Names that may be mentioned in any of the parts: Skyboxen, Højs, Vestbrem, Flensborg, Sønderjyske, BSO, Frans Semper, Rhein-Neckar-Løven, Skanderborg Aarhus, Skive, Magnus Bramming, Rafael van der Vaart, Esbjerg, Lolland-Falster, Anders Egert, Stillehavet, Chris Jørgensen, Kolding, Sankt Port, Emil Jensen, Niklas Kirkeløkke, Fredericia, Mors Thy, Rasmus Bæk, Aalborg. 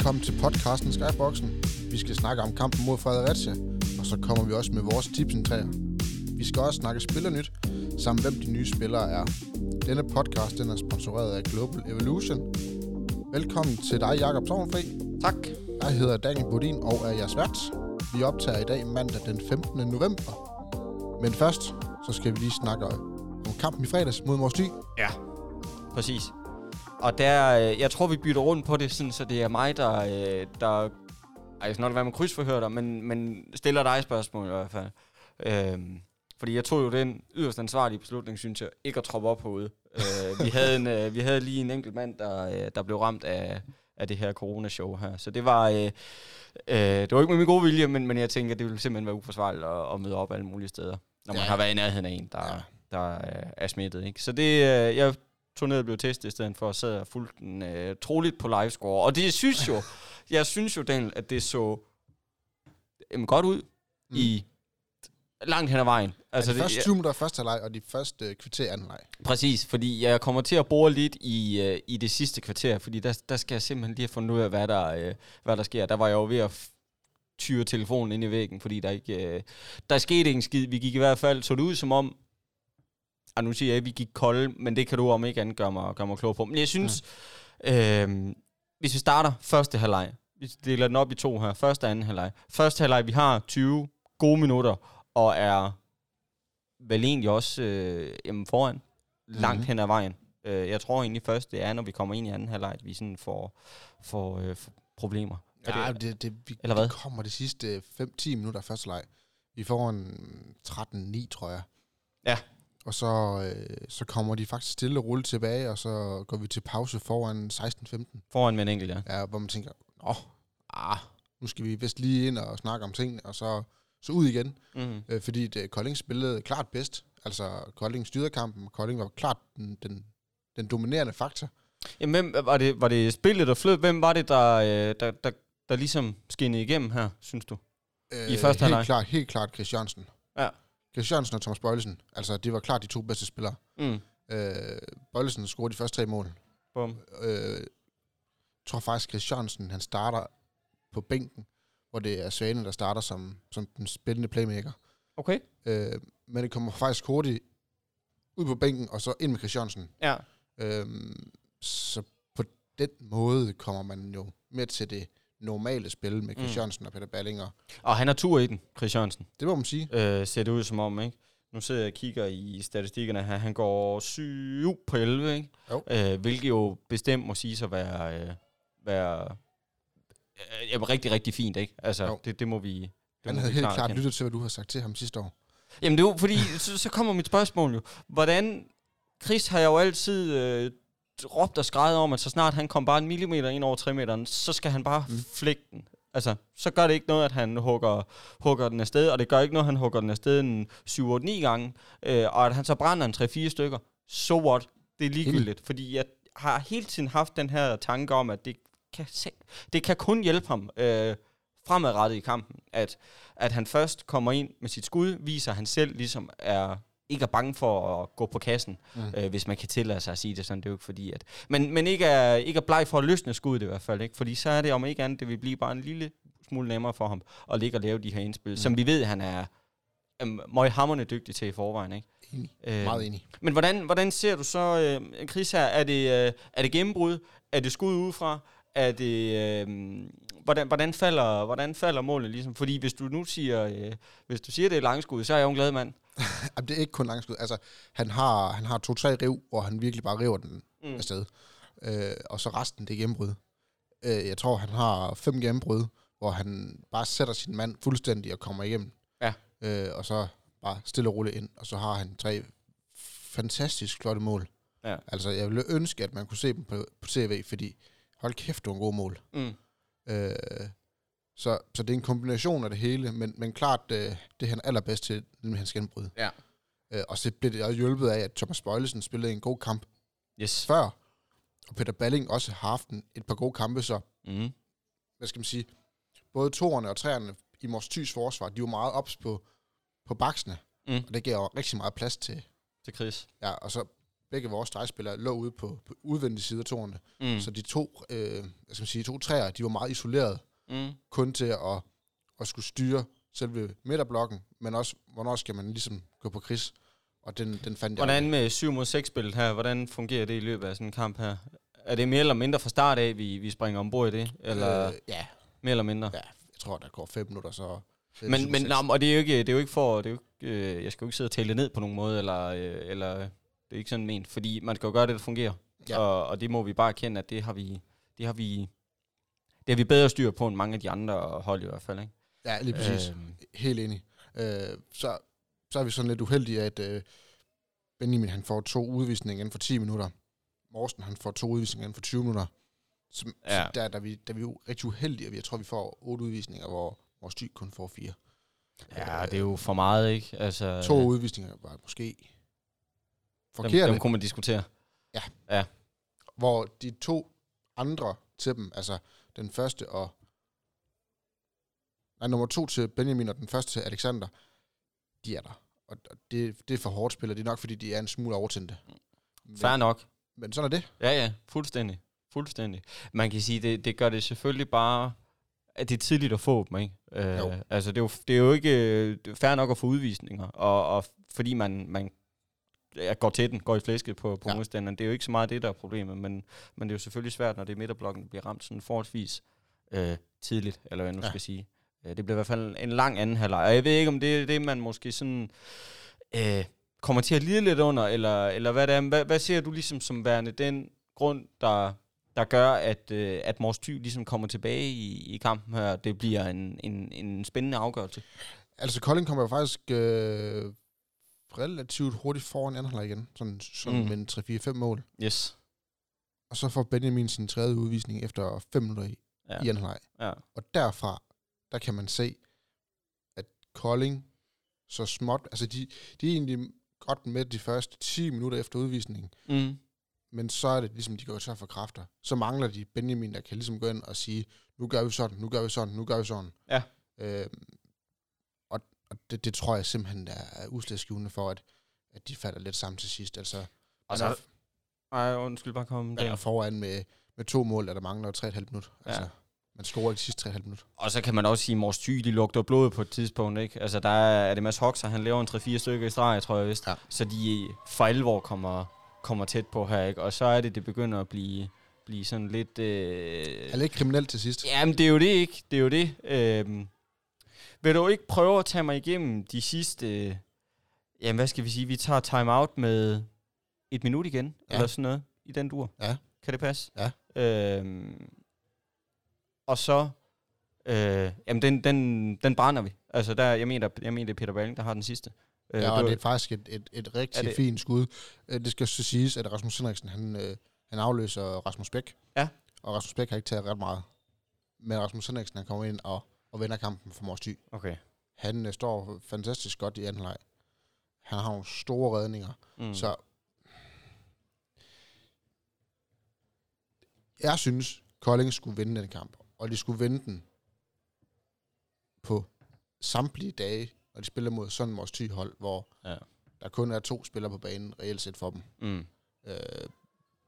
velkommen til podcasten Skyboxen. Vi skal snakke om kampen mod Fredericia, og så kommer vi også med vores tipsentræer. Vi skal også snakke spillernyt, samt hvem de nye spillere er. Denne podcast den er sponsoreret af Global Evolution. Velkommen til dig, Jakob Sovnfri. Tak. Jeg hedder Daniel Bodin og er jeres vært. Vi optager i dag mandag den 15. november. Men først, så skal vi lige snakke om kampen i fredags mod Mors Thy. Ja, præcis. Og der, jeg tror, vi bytter rundt på det, sådan, så det er mig, der jeg skal nok være med krydsforhør dig, men stiller dig spørgsmål i hvert fald. Fordi jeg tog jo den yderst ansvarlige beslutning, synes jeg, ikke at troppe op hovedet. Vi havde lige en enkelt mand, der blev ramt af det her coronashow her. Så det var, det var ikke med min gode vilje, men jeg tænker, at det ville simpelthen være uforsvarligt at møde op alle mulige steder, når man har været i nærheden af en, der er smittet. Ikke? Så det, jeg tog ned og blev testet i stedet for at sidde og fulgte den troligt på livescore. Og det synes jo, Daniel, at det så godt ud i langt hen ad vejen. Altså, de første 20 minutter første halvleg, og de første kvarter anden halvleg. Præcis, fordi jeg kommer til at bore lidt i det sidste kvarter, fordi der skal jeg simpelthen lige have fundet ud af, hvad der sker. Der var jeg jo ved at tyre telefonen ind i væggen, fordi der ikke der skete ingen skid. Vi gik i hvert fald, så det ud som om, og nu siger jeg, at vi gik kolde, men det kan du om ikke andet gøre mig klog på. Men jeg synes, hvis vi starter første halvleg, vi deler den op i to her, første og anden halvleg. Første halvleg, vi har 20 gode minutter, og er vel egentlig også foran, langt hen ad vejen. Jeg tror egentlig først, det er, når vi kommer ind i anden halvleg, at vi sådan får problemer. Ja, det kommer de sidste 5-10 minutter af første halvleg. Vi får en 13-9, tror jeg. Ja. Og så kommer de faktisk stille og roligt tilbage, og så går vi til pause foran 16-15. Foran med en enkelt, ja. Ja, hvor man tænker, nu skal vi vist lige ind og snakke om tingene, og så ud igen, fordi Kolding spillede klart bedst. Altså, Kolding styrede kampen, og Kolding var klart den dominerende faktor. Jamen, hvem var det spillet, der flød? Hvem var det, der ligesom skinnede igennem her, synes du? I første halvleg? Helt klart Chris Jørgensen. Ja. Chris Jørgensen og Thomas Bøjelsen. Altså, det var klart de to bedste spillere. Bøjelsen scorede de første 3 mål. Bum. Jeg tror faktisk, Chris Jørgensen, han starter på bænken, hvor det er Svane, der starter som den spændende playmaker. Okay. Men det kommer faktisk hurtigt ud på bænken, og så ind med Christiansen. Ja. Så på den måde kommer man jo med til det normale spil med Christiansen og Peter Balling. Og han har tur i den, Christiansen. Det må man sige. Ser det ud som om, ikke? Nu sidder jeg og kigger i statistikkerne her. Han går 7 på 11, ikke? Jo. Hvilket jo bestemt må siges at være rigtig, rigtig fint, ikke? Altså, det må vi... Han havde helt klart lyttet til, hvad du har sagt til ham sidste år. Jamen, det er jo, fordi... så kommer mit spørgsmål jo. Hvordan... Chris har jo altid råbt og skreget om, at så snart han kom bare en millimeter ind over 3 meteren, så skal han bare flække den. Altså, så gør det ikke noget, at han hugger den afsted, og det gør ikke noget, at han hugger den afsted en 7-8-9 gange, og at han så brænder en 3-4 stykker. So what? Det er ligegyldigt, fordi jeg har hele tiden haft den her tanke om, at det kan kun hjælpe ham fremadrettet i kampen, at han først kommer ind med sit skud, viser at han selv ligesom ikke er bange for at gå på kassen, hvis man kan tillade sig at sige det sådan. Det er jo ikke fordi, at... Men ikke er bleg for at løsne skuddet i hvert fald, ikke? Fordi så er det om ikke andet, det vil blive bare en lille smule nemmere for ham at ligge og lave de her indspil, som vi ved, han er møghamrende dygtig til i forvejen, ikke? Meget enig. Men hvordan ser du så, Chris her? Er det gennembrud? Er det skud udefra? Er det, hvordan falder målet ligesom? Fordi hvis du nu siger, det er langskud, så er jeg jo en glad mand. Jamen, det er ikke kun langskud. Altså, han har 2-3 riv, hvor han virkelig bare river den afsted. Og så resten, det er gennembrud. Jeg tror, han har 5 gennembrud, hvor han bare sætter sin mand fuldstændig og kommer igennem. Ja. Og så bare stille og roligt ind. Og så har han 3 fantastisk flotte mål. Ja. Altså, jeg ville ønske, at man kunne se dem på TV, fordi hold kæft, du er en god mål. Så det er en kombination af det hele, men klart, det er han allerbedst til, nemlig hans gennembrud. Ja. Og så blev det også hjulpet af, at Thomas Bøjelsen spillede en god kamp før, og Peter Balling også har haft et par gode kampe, så hvad skal man sige, både 2'erne og 3'erne i Mors Thys forsvar, de var meget ops på baksene, og det gav jo rigtig meget plads til Chris. Ja, og så begge vores stregspillere lå ude på udvendige sider af tårnene. Mm. Så de to træer, de var meget isoleret, kun til at skulle styre selve midterblokken, men også, hvornår skal man ligesom gå på kris, og den fandt jeg. Hvordan med 7-mod-6-spillet her, hvordan fungerer det i løbet af sådan en kamp her? Er det mere eller mindre fra start af, vi springer ombord i det? Eller ja. Mere eller mindre? Ja, jeg tror, der går 5 minutter, så... Men og det er jo ikke, jeg skal jo ikke sidde og tale det ned på nogen måde, eller det er ikke sådan ment, fordi man skal jo gøre det, der fungerer. Ja. Og det må vi bare erkende, at det har vi bedre styr på end mange af de andre hold i hvert fald, ikke? Ja, lige præcis. Helt enig. Så er vi sådan lidt uheldige, at Benjamin han får 2 udvisninger inden for 10 minutter. Morsen han får 2 udvisninger inden for 20 minutter. Så, ja. Så der er vi jo rigtig uheldige. Jeg tror, vi får 8 udvisninger, hvor Mors Thy kun får 4. Ja, det er jo for meget, ikke? Altså, 2 udvisninger var måske forkerte. Dem kunne man diskutere. Ja. Hvor de 2 andre til dem, altså den første og... Nej, nummer 2 til Benjamin og den første til Alexander, de er der. Og det er for hårdt spillere. Det er nok, fordi de er en smule overtændte. Fair nok. Men sådan er det. Ja, fuldstændig. Man kan sige, det gør det selvfølgelig bare... at det er tidligt at få dem, ikke? Altså, det er jo ikke fair nok at få udvisninger, og fordi man går til den, går i flæsket på modstanderen, det er jo ikke så meget det, der er problemet, men det er jo selvfølgelig svært, når det er midterblokken, der bliver ramt sådan forholdsvis tidligt, eller hvad jeg nu skal sige. Det bliver i hvert fald en lang anden halvleg, og jeg ved ikke, om det er det, man måske sådan kommer til at lide lidt under, eller hvad det er. Hvad ser du ligesom som værende den grund, der gør, at Mors Thy ligesom kommer tilbage i kampen her, det bliver en spændende afgørelse? Altså, Kolding kommer jo faktisk relativt hurtigt foran anden halvleg igen, sådan med 3-4-5 mål. Yes. Og så får Benjamin sin 3. udvisning efter 5 minutter i anden halvleg. Ja. Og derfra, der kan man se, at Kolding så småt, altså de er egentlig godt med de første 10 minutter efter udvisningen, men så er det ligesom, de går tør for kræfter. Så mangler de Benjamin, der kan ligesom gå ind og sige, nu gør vi sådan. Ja. Og det tror jeg simpelthen, der er udslagsgivende for, at de falder lidt sammen til sidst. Altså, undskyld, bare komme der. Foran med 2 mål, der mangler 3,5 minutter. Altså, man scorer de sidste 3,5 minutter. Og så kan man også sige, at Mors Thy, de lugter blodet på et tidspunkt, ikke? Altså, der er det Max Hoxer, han laver en 3-4 stykker i streg, tror jeg vist. Ja. Så de for alvor kommer tæt på her, ikke? Og så er det begynder at blive sådan lidt... Er det ikke kriminelt til sidst? Jamen, det er jo det, ikke? Det er jo det. Vil du ikke prøve at tage mig igennem de sidste... Jamen, hvad skal vi sige? Vi tager timeout med 1 minut igen, eller sådan noget, i den dur. Ja. Kan det passe? Ja. Og så... Jamen, den brænder vi. Altså, der, jeg mener, det er Peter Balling, der har den sidste. Ja, og det er faktisk et rigtig fint skud. Det skal så siges, at Rasmus Henriksen, han afløser Rasmus Bæk. Ja. Og Rasmus Bæk har ikke taget ret meget. Men Rasmus Henriksen, han kommer ind og vender kampen for Mors Thy. Okay. Han står fantastisk godt i anden leg. Han har jo store redninger. Mm. Så jeg synes, Kolding skulle vinde den kamp. Og de skulle vinde den på samtlige dage, og de spiller mod sådan Mors Thy hold, hvor der kun er 2 spillere på banen reelt set for dem. Mm.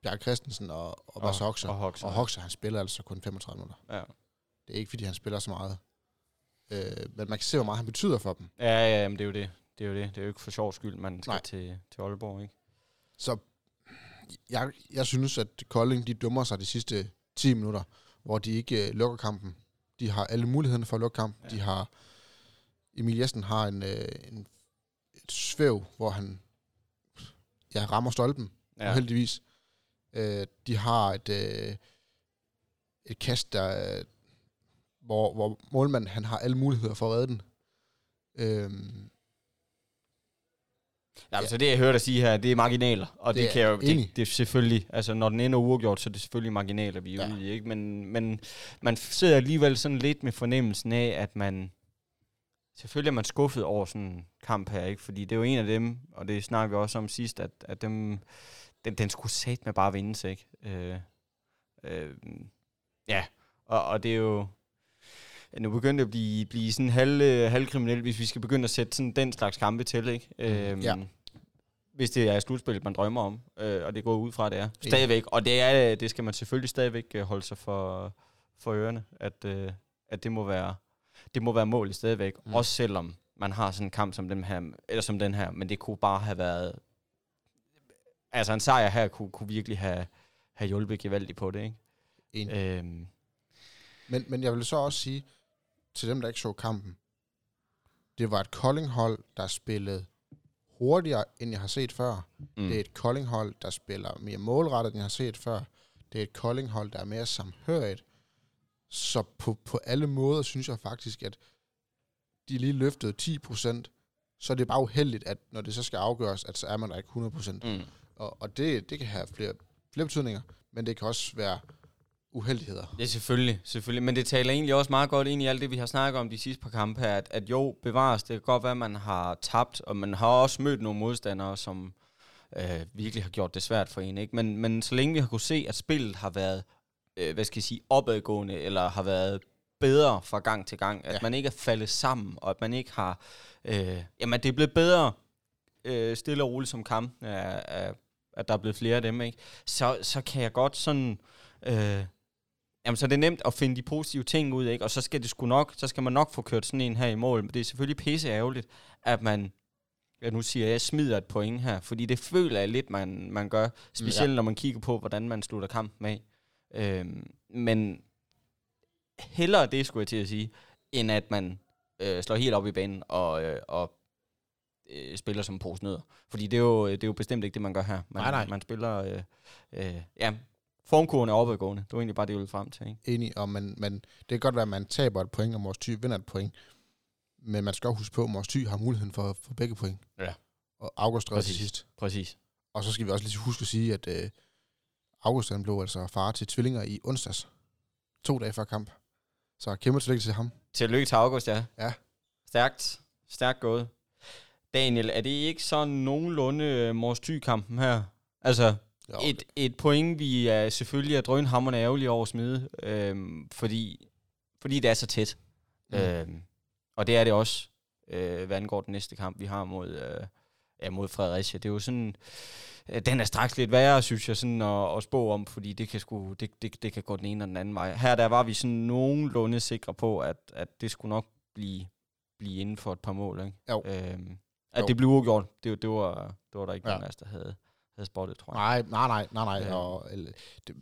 Bjarke Christensen og Max Hoxer. Og Hoxer, han spiller altså kun 35 minutter. Ja. Det er ikke, fordi han spiller så meget. Men man kan se, hvor meget han betyder for dem. Ja, men det er jo det. Det er jo ikke for sjov skyld, man skal til Aalborg, ikke? Så jeg synes, at Kolding, de dummer sig de sidste 10 minutter, hvor de ikke lukker kampen. De har alle mulighederne for at lukke kampen. Ja. De har... Emil Jensen har et svæv, hvor han rammer stolpen, heldigvis. De har et kast, der, hvor målmanden han har alle muligheder for at redde den. Så det, jeg hører dig sige her, det er marginaler. Og det kan jo det er selvfølgelig, altså når den ender uafgjort, så er det selvfølgelig marginaler, vi er ude i, ikke? Men man sidder alligevel sådan lidt med fornemmelsen af, at man... Selvfølgelig er man skuffet over sådan en kamp her, ikke? Fordi det er jo en af dem, og det snakker vi også om sidst, at den skulle satme bare vindes, ikke? Og det er jo... Nu begynder det at blive sådan halvkriminelt, hvis vi skal begynde at sætte sådan den slags kampe til, ikke? hvis det er slutspillet, man drømmer om, og det går ud fra, det er stadigvæk. Og det er, det skal man selvfølgelig stadigvæk holde sig for ørerne, at det må være målet stadigvæk, også selvom man har sådan en kamp som den her, eller som den her, men det kunne bare have været, altså en sejr her kunne virkelig have hjulpet gevaldigt på det, ikke? Men jeg vil så også sige, til dem, der ikke så kampen, det var et Kolding-hold, der spillede hurtigere, end jeg har set før. Mm. Det er et Kolding-hold, der spiller mere målrettet, end jeg har set før. Det er et Kolding-hold, der er mere samhørigt. Så på alle måder synes jeg faktisk, at de lige løftede 10%, så er det bare uheldigt, at når det så skal afgøres, at så er man der ikke 100%. Mm. Og det kan have flere betydninger, men det kan også være uheldigheder. Ja, selvfølgelig. Men det taler egentlig også meget godt ind i alt det, vi har snakket om de sidste par kampe her, at jo, bevares, det kan godt være, man har tabt, og man har også mødt nogle modstandere, som virkelig har gjort det svært for en, ikke? Men så længe vi har kunne se, at spillet har været, opadgående, eller har været bedre fra gang til gang, at man ikke er faldet sammen, og at man ikke har, det er blevet bedre stille og roligt som kamp, at der er blevet flere af dem, ikke? Så kan jeg godt sådan, så er det nemt at finde de positive ting ud, ikke? Og så skal man nok få kørt sådan en her i mål. Men det er selvfølgelig pisse ærgerligt, at man, nu siger jeg, smider et point her, fordi det føler jeg lidt, man gør, specielt når man kigger på, hvordan man slutter kampen af. Men hellere det, skulle jeg til at sige, end at man slår helt op i banen og spiller som en pose nødder. Fordi det er jo bestemt ikke det, man gør her. Nej. Man spiller, formkurven er opadgående. Det var egentlig bare det, jeg ville frem til, ikke? Enig, og men det kan godt være, at man taber et point, og Mors Thy vinder et point. Men man skal også huske på, at Mors Thy har muligheden for begge point. Ja. Og August redder til sidst. Præcis. Og så skal vi også lige huske at sige, at August han blev altså far til tvillinger i onsdags. 2 dage før kamp. Så kæmpe tillykke til ham. Tillykke til August, ja. Ja. Stærkt gået. Daniel, er det ikke så nogenlunde Mors Thy-kampen her? Altså, jo. Et point, vi selvfølgelig er drønhammerne ærgerlige over at smide, fordi det er så tæt. Mm. Og det er det også, hvad angår den næste kamp, vi har mod Fredericia. Det er jo sådan, den er straks lidt værre, synes jeg, sådan at spå om, fordi det kan gå den ene og den anden vej. Her der var vi sådan nogenlunde sikre på, at det skulle nok blive inden for et par mål, ikke? Jo. At det blev uafgjort. Det var der ikke nogen af os, der havde spottet, tror jeg. Nej. Ja.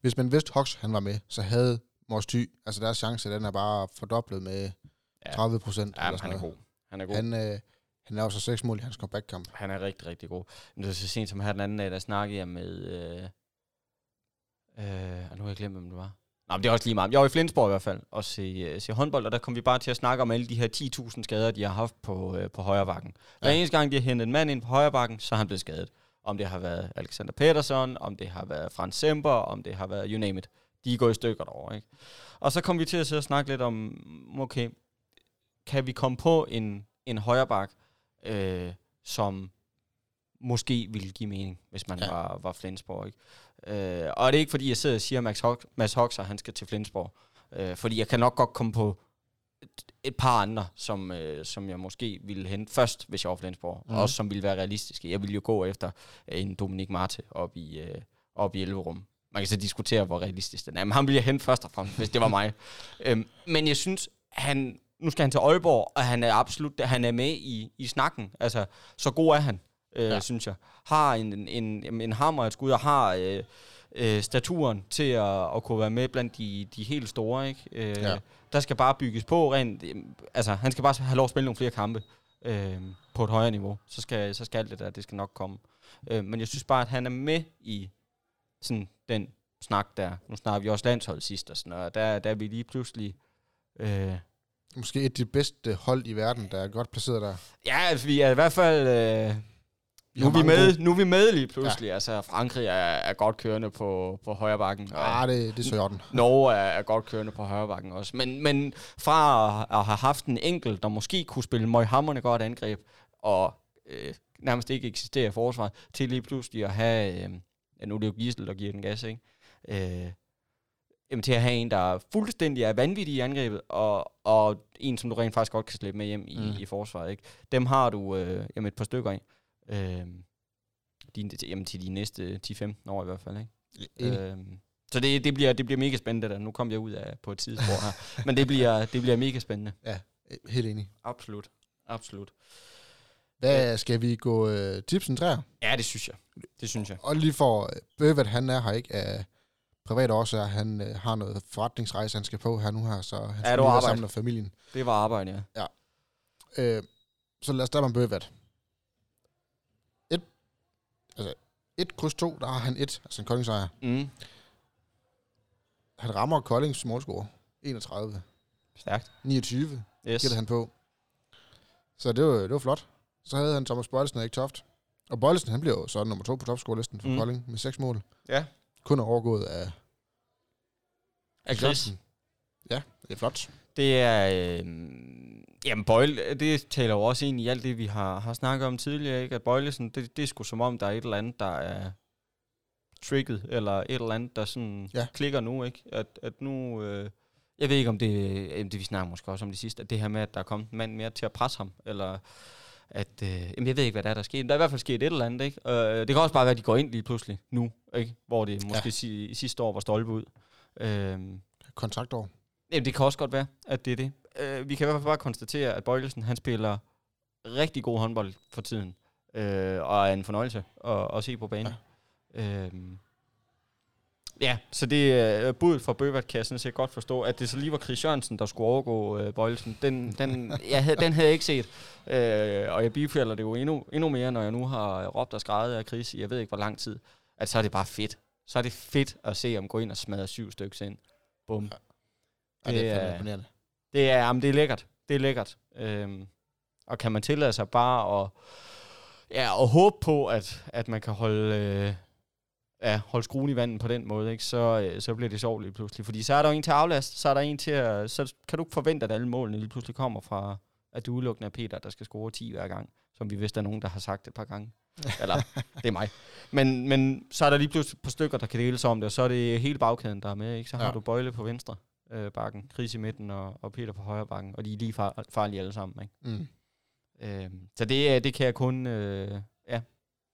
Hvis man vidste, Hoxer han var med, så havde Mors Thy, altså deres chance, den er bare fordoblet med 30%. Ja, eller sådan noget. Han er god. Han lavede så 6 mål i hans comeback-kamp. Han er rigtig, rigtig god. Men det var så sent som her den anden dag, der snakkede jeg med... og nu har jeg glemt, hvem det var. Nej, men det er også lige meget. Jeg var i Flensborg i hvert fald og se håndbold, og der kom vi bare til at snakke om alle de her 10.000 skader, de har haft på højrebakken. Ja. Hver eneste gang, de har hentet en mand ind på højrebakken, så er han blevet skadet. Om det har været Alexander Petersen, om det har været Frans Semper, om det har været you name it. De går i stykker derovre, ikke? Og så kom vi til at sidde og snakke lidt om, okay, kan vi komme på en højrebak, som måske ville give mening, hvis man var Flensborg, ikke? Og det er ikke, fordi jeg sidder og siger, at Max Hoxer, han skal til Flensborg. Fordi jeg kan nok godt komme på et par andre, som jeg måske ville hente først, hvis jeg var Flensborg. Mm. Og også som ville være realistiske. Jeg ville jo gå efter en Dominik Marte op i Elverum. Man kan så diskutere, hvor realistisk den er. Men han ville jeg hente først og fremmest, hvis det var mig. Men jeg synes, nu skal han til Aalborg, og han er absolut, han er med i snakken. Altså, så god er han. Synes jeg, har en hammer et skud, og har staturen til at kunne være med blandt de helt store, ikke? Der skal bare bygges på rent, altså han skal bare have lov at spille nogle flere kampe på et højere niveau, så skal alt det der, det skal nok komme, men jeg synes bare, at han er med i sådan den snak der. Nu snakker vi også landshold sidst og sådan noget, og der er vi lige pludselig måske et af de bedste hold i verden, der er godt placeret der. Ja, vi er i hvert fald nu er vi med lige pludselig. Ja. Altså, Frankrig er godt kørende på højre bakken. Ja, det så den. Norge er godt kørende på højre bakken også. Men fra at have haft en enkelt, der måske kunne spille møghamrende godt angreb, og nærmest ikke eksisterer i forsvaret, til lige pludselig at have... nu er det jo Gisel, der giver den gas, ikke? Til at have en, der fuldstændig er vanvittig i angrebet, og en, som du rent faktisk godt kan slippe med hjem i forsvaret, ikke? Dem har du et par stykker af. til de næste 10-15 år i hvert fald, ikke? Så det bliver mega spændende, der. Nu kom jeg ud af på et tidsspor her. Men det bliver mega spændende. Ja, helt enig. Absolut. Hvad skal vi gå tipsen træer? Ja, det synes jeg. Og lige for Bøvet, han er her ikke af privat årsager. Han har noget forretningsrejse, han skal på her nu her, så han skal lige sammen med familien. Det var arbejde, ja. Så lad os starte med Bøvet. 1-2, der har han 1, altså en Kolding-sejr. Mm. Han rammer Koldings målscore 31. Stærkt. 29, gætter han på. Så det var flot. Så havde han Thomas Bøjelsen og Erik Toft. Og Bøjelsen, han blev jo så nummer 2 på topscorelisten for Kolding med 6 mål. Ja. Kun er overgået af Chris. Ja, det er flot. Det er... jamen, Bøjle, det taler jo også ind i alt det, vi har snakket om tidligere, ikke? At Bøjlesen, det er sgu som om, der er et eller andet, der er trigget, eller et eller andet, der sådan klikker nu, ikke? At nu... jeg ved ikke, om det vi snakker måske også om det sidste, at det her med, at der er kommet en mand mere til at presse ham, eller... at jeg ved ikke, hvad der er sket. Der er i hvert fald sket et eller andet, ikke? Det kan også bare være, at de går ind lige pludselig nu, ikke? Hvor det måske i sidste år var stolpe ud. Kontraktår. Jamen, det kan også godt være, at det er det. Vi kan i hvert fald bare konstatere, at Bøjelsen, han spiller rigtig god håndbold for tiden, og er en fornøjelse at se på banen. Ja. Så det budet fra Bøvert, kan jeg sådan set godt forstå, at det så lige var Chris Jørgensen, der skulle overgå Bøjelsen. Den havde jeg ikke set, og jeg bifælder det jo endnu mere, når jeg nu har råbt og skrejet af Chris i, jeg ved ikke hvor lang tid, at så er det bare fedt. Så er det fedt at se ham gå ind og smadre 7 stykker ind. Bum. Ja. Det er imponerende. Det er lækkert. Det er lækkert. Og kan man tillade sig bare at håbe på, at man kan holde... holde skruen i vandet på den måde, ikke? Så bliver det sjovt lige pludselig. Fordi så er der jo en til aflast, så er der en til at... Så kan du ikke forvente, at alle målene lige pludselig kommer fra, at du udelukkende er Peter, der skal score 10 hver gang, som vi vidste, der er nogen, der har sagt et par gange. Eller, det er mig. Men så er der lige pludselig et par stykker, der kan dele sig om det, og så er det hele bagkæden, der er med, ikke? Så har du Bøjle på venstre bakken, Chris i midten og Peter på højre bakken, og de er lige farlige alle sammen, ikke? Mm. Så det kan jeg kun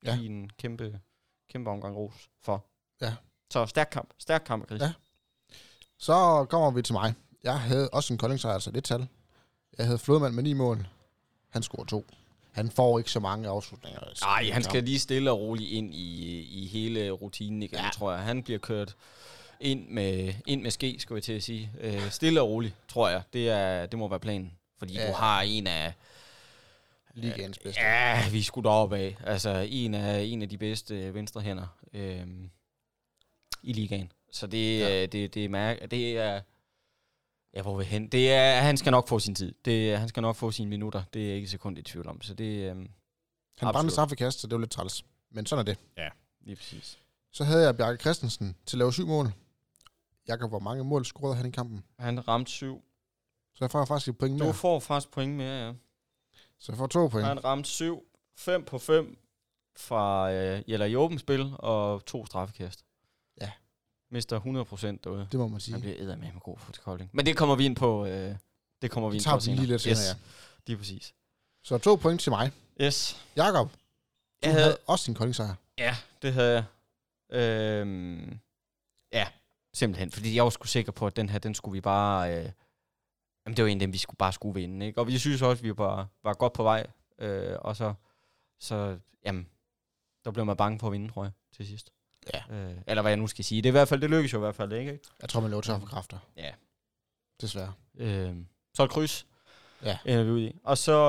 give en kæmpe omgang ros for. Ja. Så stærk kamp, Chris. Ja. Så kommer vi til mig. Jeg havde også en Kolding-sejr, altså det tal. Jeg havde Flodman med 9 mål. Han scorer 2. Han får ikke så mange afslutninger. Nej, han skal lige stille og roligt ind i hele rutinen igen, tror jeg. Han bliver kørt ind med ske, skulle jeg til at sige. Stille og roligt, tror jeg. Det må være planen. Fordi du har en af... ligaens bedste. Ja, vi skulle deroppe af. Altså, en af de bedste venstrehænder i ligaen. Så det er ja, hvor vil hen? Det er, han skal nok få sin tid. Han skal nok få sine minutter. Det er jeg ikke sekund i tvivl om. Så det han brændte straffekast, så det var lidt træls. Men sådan er det. Ja, lige præcis. Så havde jeg Bjarke Christensen til at lave 7 mål. Jakob, hvor mange mål scorede han i kampen? Han ramte 7. Så jeg får faktisk et point mere. Du får faktisk point mere, ja. Så jeg får 2 point. Han ramte 7, 5 på 5 fra eller i åbent spil og 2 straffekast. Ja. Mister 100% derude. Det må man sige. Han bliver ædret med god for Kolding. Men det kommer vi ind på. Det kommer vi ind på senere. Lige lidt senere, Det er præcis. Så 2 point til mig. Yes. Jakob, du havde også en Kolding-sejr. Ja, det havde jeg. Simpelthen. Fordi jeg var sgu sikker på, at den her, den skulle vi bare... det var en af dem, vi skulle vinde, ikke? Og vi synes også, at vi var godt på vej. Og så der blev man bange for at vinde, tror jeg, til sidst. Ja. Eller hvad jeg nu skal sige. Det er i hvert fald, det lykkes jo i hvert fald, ikke? Jeg tror, man lå til at få kræfter. Ja. Desværre. Så et kryds. Ja. Ender vi ud i. Og så,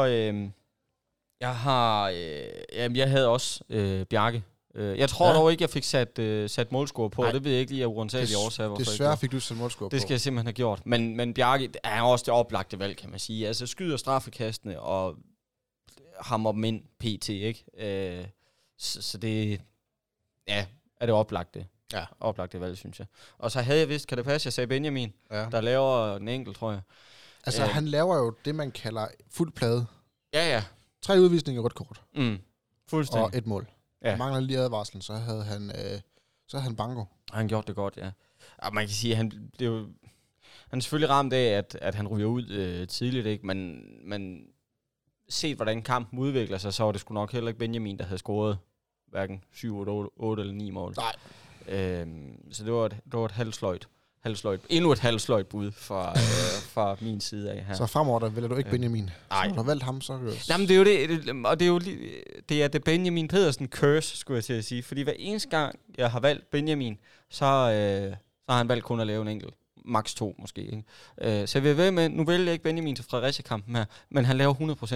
jeg havde også Bjarke. Jeg tror dog ikke, jeg fik sat målscore på. Nej. Det ved jeg ikke lige af uansagelige årsager. Desværre fik du sat målscore på. Det skal jeg simpelthen have gjort. Men Bjarke er også det oplagte valg, kan man sige. Altså skyder straffekastene og hammer dem ind pt, ikke? Så det er det oplagte. Ja. Oplagte valg, synes jeg. Og så havde jeg vist, kan det passe, jeg sagde Benjamin, der laver den enkelt, tror jeg. Altså han laver jo det, man kalder fuld plade. Ja, ja. 3 udvisninger og rødt kort. Mm. Fuldstændig. Og et mål. Ja. Han mangler lige advarslen, så havde han banko. Han gjorde det godt, ja. Og man kan sige, han er selvfølgelig ramt af, at han ryger ud tidligt, ikke? Men set, hvordan kampen udvikler sig, så var det sgu nok heller ikke Benjamin, der havde scoret hverken 7, 8 eller 9 mål. Nej. Så det var et halvsløjt. Endnu et halvsløjt bud fra min side af her. Så fremover, der vælger du ikke Benjamin. Nej. Når du har valgt ham, så høres. Nej, men det er jo det, og det er jo det er det Benjamin Pedersen curse, skulle jeg til at sige. Fordi hver eneste gang, jeg har valgt Benjamin, så har han valgt kun at lave en enkelt. Max 2 måske, ikke? Så jeg vil være med, nu vælger jeg ikke Benjamin til Fredericia-kampen her, men han laver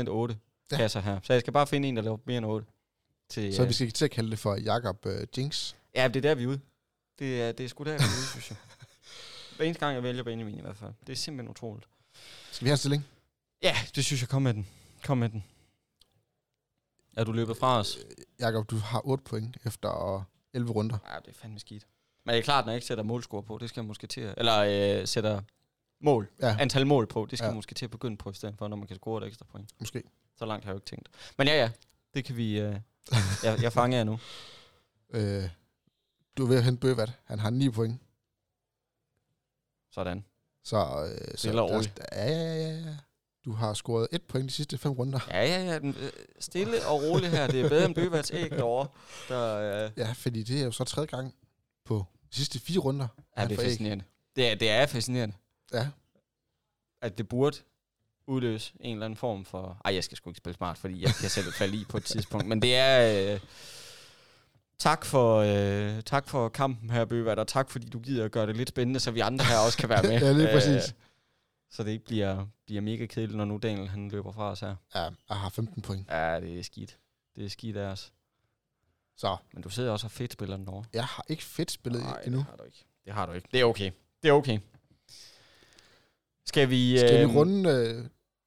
100% 8 kasser her. Så jeg skal bare finde en, der laver mere end 8. Til, så vi skal til at kalde det for Jakob Jinx? Ja, det er der, vi er ude. Det er sgu der, vi er ude, synes jeg. Hver eneste gang, jeg vælger Benjamin i hvert fald. Det er simpelthen utroligt. Skal vi have en stilling? Ja, det synes jeg. Kom med den. Er du løbet fra os? Jakob, du har 8 point efter 11 runder. Ja, det er fandme skidt. Men det er klart, når jeg ikke sætter målscore på, det skal jeg måske til at... Eller sætter mål, antal mål på, det skal jeg måske til at begynde på, i stedet for, når man kan score et ekstra point. Måske. Så langt har jeg jo ikke tænkt. Men ja, det kan vi... jeg fanger jer nu. Du er ved at hente Bøvat. Han har 9 point. Sådan. Så ja. Du har scoret 1 point de sidste 5 runder. Ja. Stille og roligt her. Det er bedre end Bøvats æg derovre. Ja, fordi det er jo så 3. gang på de sidste 4 runder. Ja, det er fascinerende. Det er fascinerende. Ja. At det burde udløse en eller anden form for... Ej, jeg skal sgu ikke spille smart, fordi jeg kan selv falde i på et tidspunkt. Men det er... Tak for kampen her, Bøvert, og tak fordi du gider at gøre det lidt spændende, så vi andre her også kan være med. Ja, lige præcis. Så det ikke bliver mega kedeligt, når nu Daniel han løber fra os her. Ja, jeg har 15 point. Ja, det er skidt. Det er skidt af os. Så. Men du sidder også og fedt spiller den over. Jeg har ikke fedt spillet endnu. Nej, det har du ikke. Det er okay. Skal vi runde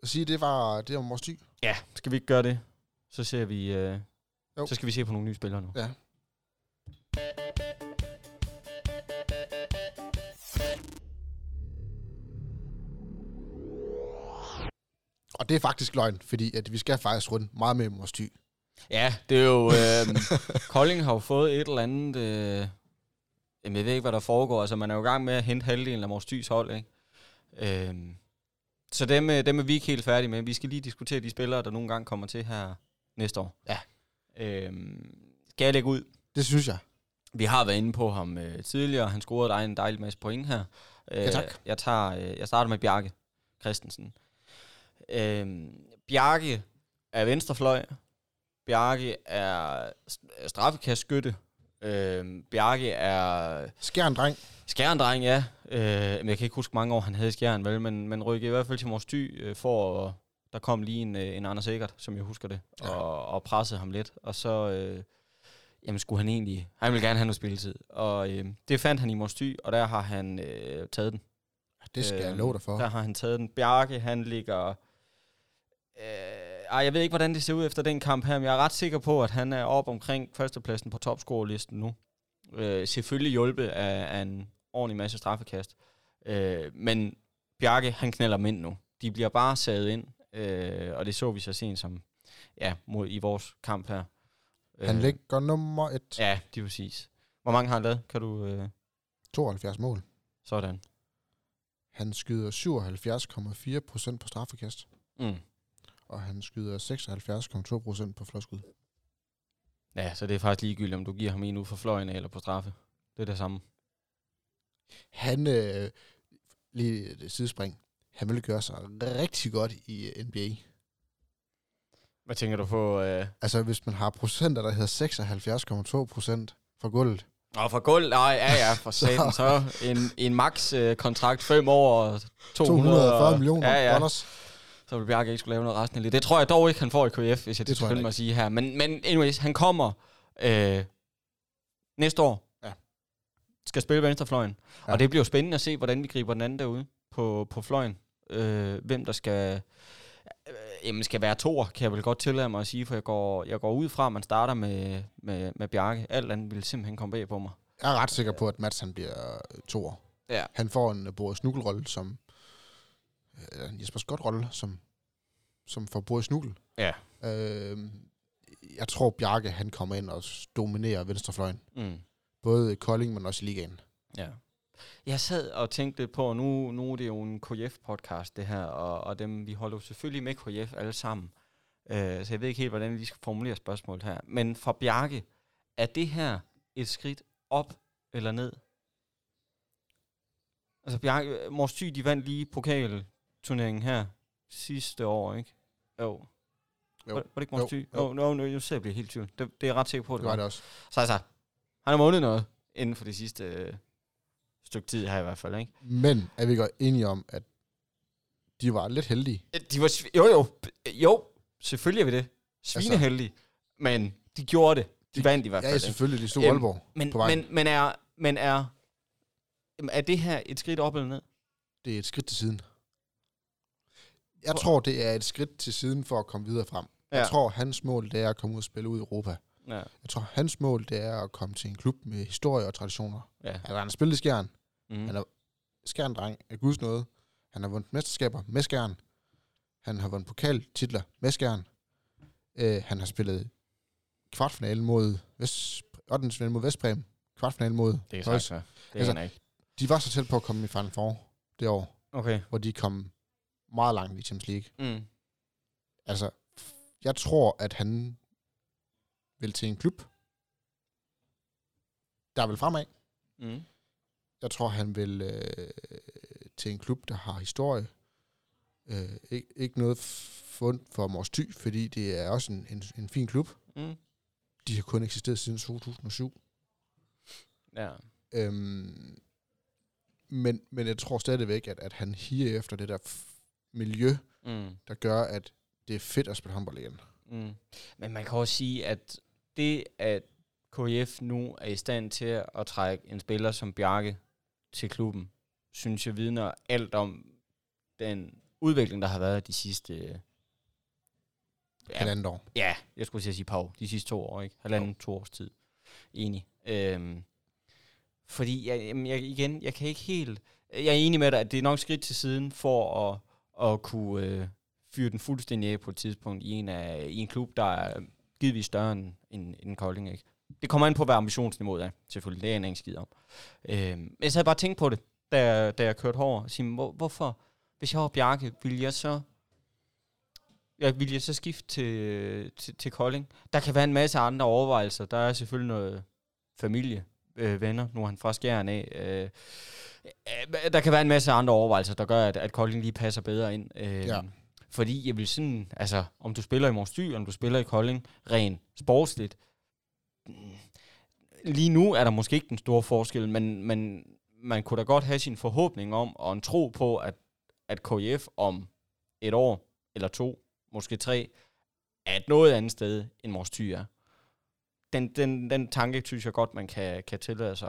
og sige, det var Mors Thy? Ja, skal vi ikke gøre det? Så ser vi... Så skal vi se på nogle nye spillere nu. Ja. Og det er faktisk løgn, fordi at vi skal faktisk runde meget med Mors Thy. Ja, det er jo... Kolding har jo fået et eller andet... jeg ved ikke, hvad der foregår. Altså, man er jo i gang med at hente halvdelen af Mors Thys hold, ikke? Så dem er vi ikke helt færdige med. Vi skal lige diskutere de spillere, der nogle gange kommer til her næste år. Ja. Skal jeg lægge ud? Det synes jeg. Vi har været inde på ham tidligere. Han scorede dig en dejlig masse point her. Ja, tak. Jeg starter med Bjarke Christensen. Bjarke er venstrefløj. Bjarke er straffekastskytte. Bjarke er... Skjern-dreng, ja. Men jeg kan ikke huske mange år, han havde Skjern, vel? Men rykkede i hvert fald til Mors Thy for... Der kom lige en Anders Egert, som jeg husker det, og pressede ham lidt. Og så skulle han egentlig... Han ville gerne have noget spilletid. Og det fandt han i Mors Thy, og der har han taget den. Det skal jeg love dig for. Der har han taget den. Bjarke, han ligger... jeg ved ikke, hvordan det ser ud efter den kamp her, men jeg er ret sikker på, at han er oppe omkring førstepladsen på topscorerlisten nu. Selvfølgelig hjulpet af en ordentlig masse straffekast. Men Bjarke, han knælder dem ind nu. De bliver bare saget ind. Og det så vi så sent som i vores kamp her. Han ligger nummer 1. Ja, det er præcis. Hvor mange har han lavet? Kan du 72 mål. Sådan. Han skyder 77,4% på straffekast. Mm. Og han skyder 76,2% på fløjskud. Ja, så det er faktisk ligegyldigt, om du giver ham en ud for fløjen eller på straffe. Det er det samme. Han lige et sidespring. Han ville gøre sig rigtig godt i NBA. Hvad tænker du på? Altså, hvis man har procenter, der hedder 76,2% fra gulvet. Og fra gulvet? Nej, ja, for satan. Så en max-kontrakt 5 år og 240 millioner dollars. Så vil Bjarke ikke skulle lave noget resten af livet. Det tror jeg dog ikke, han får i KF, hvis jeg selvfølgelig må sige her. Men anyways, han kommer næste år. Ja. Skal spille venstrefløjen. Ja. Og det bliver jo spændende at se, hvordan vi griber den anden derude på fløjen. Hvem der skal være toer, kan jeg vel godt tillade mig at sige, for jeg går ud fra, at man starter med Bjarke. Alt andet vil simpelthen komme bag på mig. Jeg er ret sikker på, at Mads han bliver toer. Ja. Han får en Boris Nuckel-rolle som... en Jesper Skott-rolle, som får Boris Nuckel. Ja. Jeg tror, Bjarke han kommer ind og dominerer venstrefløjen. Mm. Både i Kolding, men også i ligaen. Ja. Jeg sad og tænkte lidt på, nu er det jo en KF-podcast, det her, og dem, vi holder jo selvfølgelig med KF alle sammen. Så jeg ved ikke helt, hvordan jeg lige skal formulere spørgsmålet her. Men for Bjarke, er det her et skridt op eller ned? Altså Bjarke, Mors Thy, de vandt lige pokalturneringen her sidste år, ikke? Jo. Var det ikke Mors Thy? Jo, jeg bliver helt tvivl. Det er ret sikker på, det var det også. Så. Han har målet noget inden for det sidste stykke tid her i hvert fald, ikke? Men er vi godt enige om, at de var lidt heldige? De var jo. Selvfølgelig er vi det. Svineheldige. Altså, men de gjorde det. De vandt i hvert fald. Ja, selvfølgelig. De stod Aalborg på vejen. Men er det her et skridt op eller ned? Det er et skridt til siden. Jeg tror, det er et skridt til siden for at komme videre frem. Ja. Jeg tror, hans mål det er at komme ud og spille ud i Europa. Ja. Jeg tror, hans mål det er at komme til en klub med historie og traditioner. Ja. Han har spillet i Skjern. Mm. Han er Skjern-dreng af guds nåde. Han har vundet mesterskaber med Skjern. Han har vundet pokaltitler med Skjern. Han har spillet kvartfinale mod ottendelsfinale mod Vestbrem. Kvartfinale mod Højs. Det er altså, ikke. De var så tæt på at komme i Final Four det år. Okay. Hvor de kom meget langt i Champions League. Mm. Altså, jeg tror, at han vil til en klub, der vil fremad. Mm. Jeg tror, han vil til en klub, der har historie. Ikke noget fund for Mors Thy, fordi det er også en fin klub. Mm. De har kun eksisteret siden 2007. Ja. Men jeg tror stadigvæk, at han higer efter det der miljø, der gør, at det er fedt at spille håndbold igen. Mm. Men man kan også sige, at det, at KIF nu er i stand til at trække en spiller som Bjarke til klubben, synes jeg vidner alt om den udvikling, der har været de sidste... halvandet år. Ja, jeg skulle sige par år. De sidste 2 år, ikke? To års tid. Enig. Fordi, jeg kan ikke helt... Jeg er enig med dig, at det er nok skridt til siden for at kunne fyre den fuldstændig af på et tidspunkt i en klub, der er givetvis større end Kolding, ikke? Det kommer an på, hvad ambitionsniveauet er, selvfølgelig. Det er jeg ikke skid om. Jeg havde bare tænkt på det, da jeg kørte hårdt og sige, hvorfor... Hvis jeg var Bjarke, ville jeg så skifte til Kolding. Der kan være en masse andre overvejelser. Der er selvfølgelig noget familie, venner, nu er han fra Skjern af. Der kan være en masse andre overvejelser, der gør, at Kolding lige passer bedre ind. Fordi jeg vil sådan, altså, om du spiller i Mors Thy, om du spiller i Kolding, rent sportsligt. Lige nu er der måske ikke den store forskel, men man kunne da godt have sin forhåbning om, og en tro på, at KIF om 1 år, eller 2, måske 3, er et noget andet sted end Mors Thy er. Den tanke, synes jeg godt, man kan tillade sig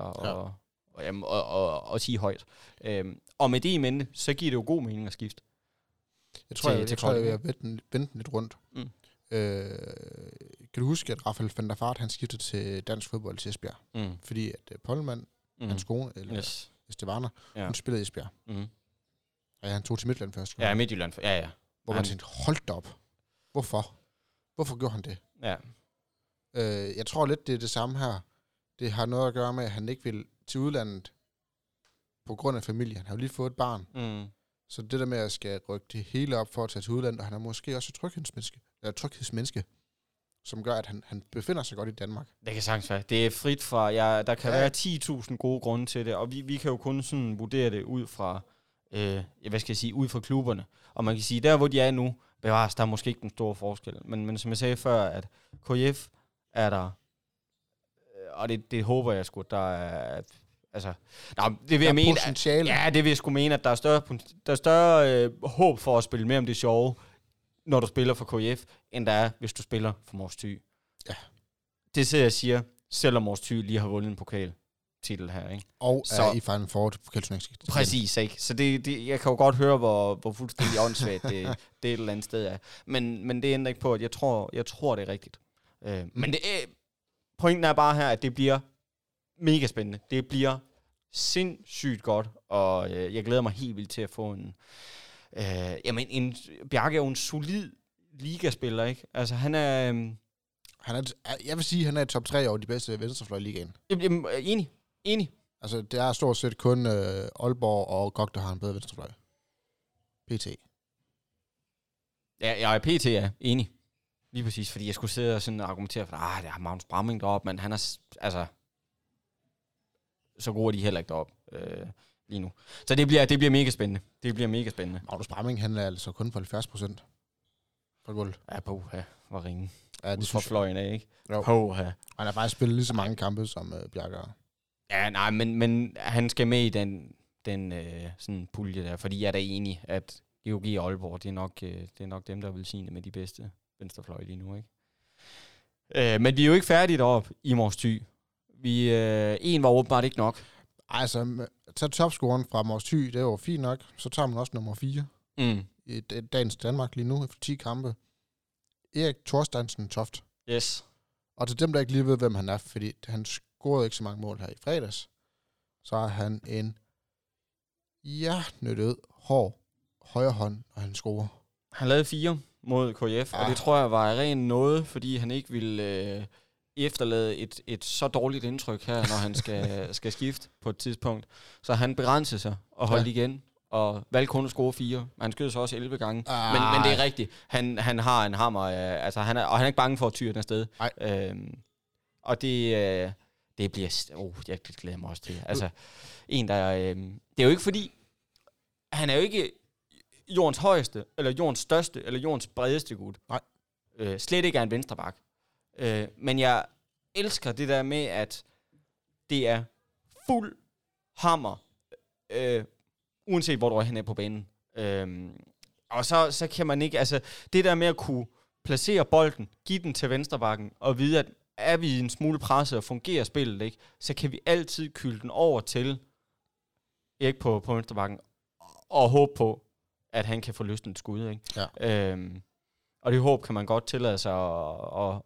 og sige højt. Og med det i mente, så giver det jo god mening at skifte. Jeg tror, jeg vil vente lidt rundt. Mm. Kan du huske, at Rafael van der Vaart, han skiftede til dansk fodbold til Esbjerg? Mm. Fordi at Pollmann, hans kone, eller Stevana, hun spillede i Esbjerg. Mm. Ja, han tog til Midtjylland først. Ja, Midtjylland. Ja. Hvor man tænkte, hold da op. Hvorfor gjorde han det? Ja. Jeg tror lidt, det er det samme her. Det har noget at gøre med, at han ikke vil til udlandet på grund af familie. Han har jo lige fået et barn. Mm. Så det der med, at skal rykke det hele op for at tage til udlandet, og han er måske også et tryghedsmenneske, som gør, at han befinder sig godt i Danmark. Det kan sagtens være. Det er frit fra... der kan være 10.000 gode grunde til det, og vi kan jo kun sådan vurdere det ud fra... ud fra klubberne. Og man kan sige, der hvor de er nu, bevares, der er måske ikke den store forskel. Men som jeg sagde før, at KIF er der, og det håber jeg sgu, der er, altså, det vil jeg mene, det vil jeg sgu mene, at der er større håb for at spille mere om det sjove, når du spiller for KIF, end der er, hvis du spiller for Mors Thy. Ja. Det ser jeg siger, selvom Mors Thy lige har vundet en pokal. Titel her, ikke? Og så, er i Final Four på kalturneringsskiftet. Præcis, ikke? Så det, jeg kan jo godt høre, hvor fuldstændig åndssvagt det et eller andet sted er. Men det ændrer ikke på, at jeg tror det er rigtigt. Men det, pointen er bare her, at det bliver mega spændende. Det bliver sindssygt godt, og jeg glæder mig helt vildt til at få en... Bjarke er jo en solid ligaspiller, ikke? Altså, han er... jeg vil sige, at han er i top 3 over de bedste venstrefløj i ligaen. Enig. Altså, det er stort set kun Aalborg og GOG, der har en bedre venstrefløj. PT. Ja, jeg er PT, enig. Lige præcis, fordi jeg skulle sidde og sådan argumentere for, det har Magnus Bramming deroppe, men han er, altså, så gode er de heller ikke deroppe lige nu. Så det bliver mega spændende. Magnus Bramming, han er altså kun på 70% på gulvet. Ja, på, var ringe. Ja, det for fløjen af, ikke? Jo. På, han har faktisk spillet lige så mange kampe som Bjarke. Ja, nej, men han skal med i den sådan pulje der, fordi jeg er da enig, at GOG og Aalborg, det er nok dem, der vil sige med de bedste venstrefløj lige nu, ikke? Men vi er jo ikke færdige deroppe i Mors Thy. En var åbenbart ikke nok. Altså, tag topscoren fra Mors Thy, det var fint nok. Så tager man også nummer 4 i dagens Danmark lige nu, efter 10 kampe. Erik Toft Thorstensen. Yes. Og til dem, der ikke lige ved, hvem han er, fordi han scorede ikke så mange mål her i fredags, så er han en hjertnødød, hård højre hånd, og han scorer. Han lavede 4 mod KF, og det tror jeg var ren noget, fordi han ikke ville efterlade et så dårligt indtryk her, når han skal skifte på et tidspunkt. Så han begrænsede sig og holdt igen, og valgte kun at score 4. Han skød så også 11 gange. Men det er rigtigt. Han har en hammer, altså han er ikke bange for at tyre den afsted. Og det bliver... jeg glæder mig også til. Altså, en der... det er jo ikke fordi... Han er jo ikke... jordens højeste, eller jordens største, eller jordens bredeste gut. Nej. Slet ikke er en venstreback. Men jeg elsker det der med, at det er fuld hammer, uanset hvor du er henne på banen. Og så kan man ikke, altså det der med at kunne placere bolden, give den til venstrebacken, og vide, at er vi en smule presset og fungerer spillet ikke, så kan vi altid kylde den over til Erik på venstrebacken, og håbe på, at han kan få lysten til skud, ikke? Ja. Og det håb kan man godt tillade sig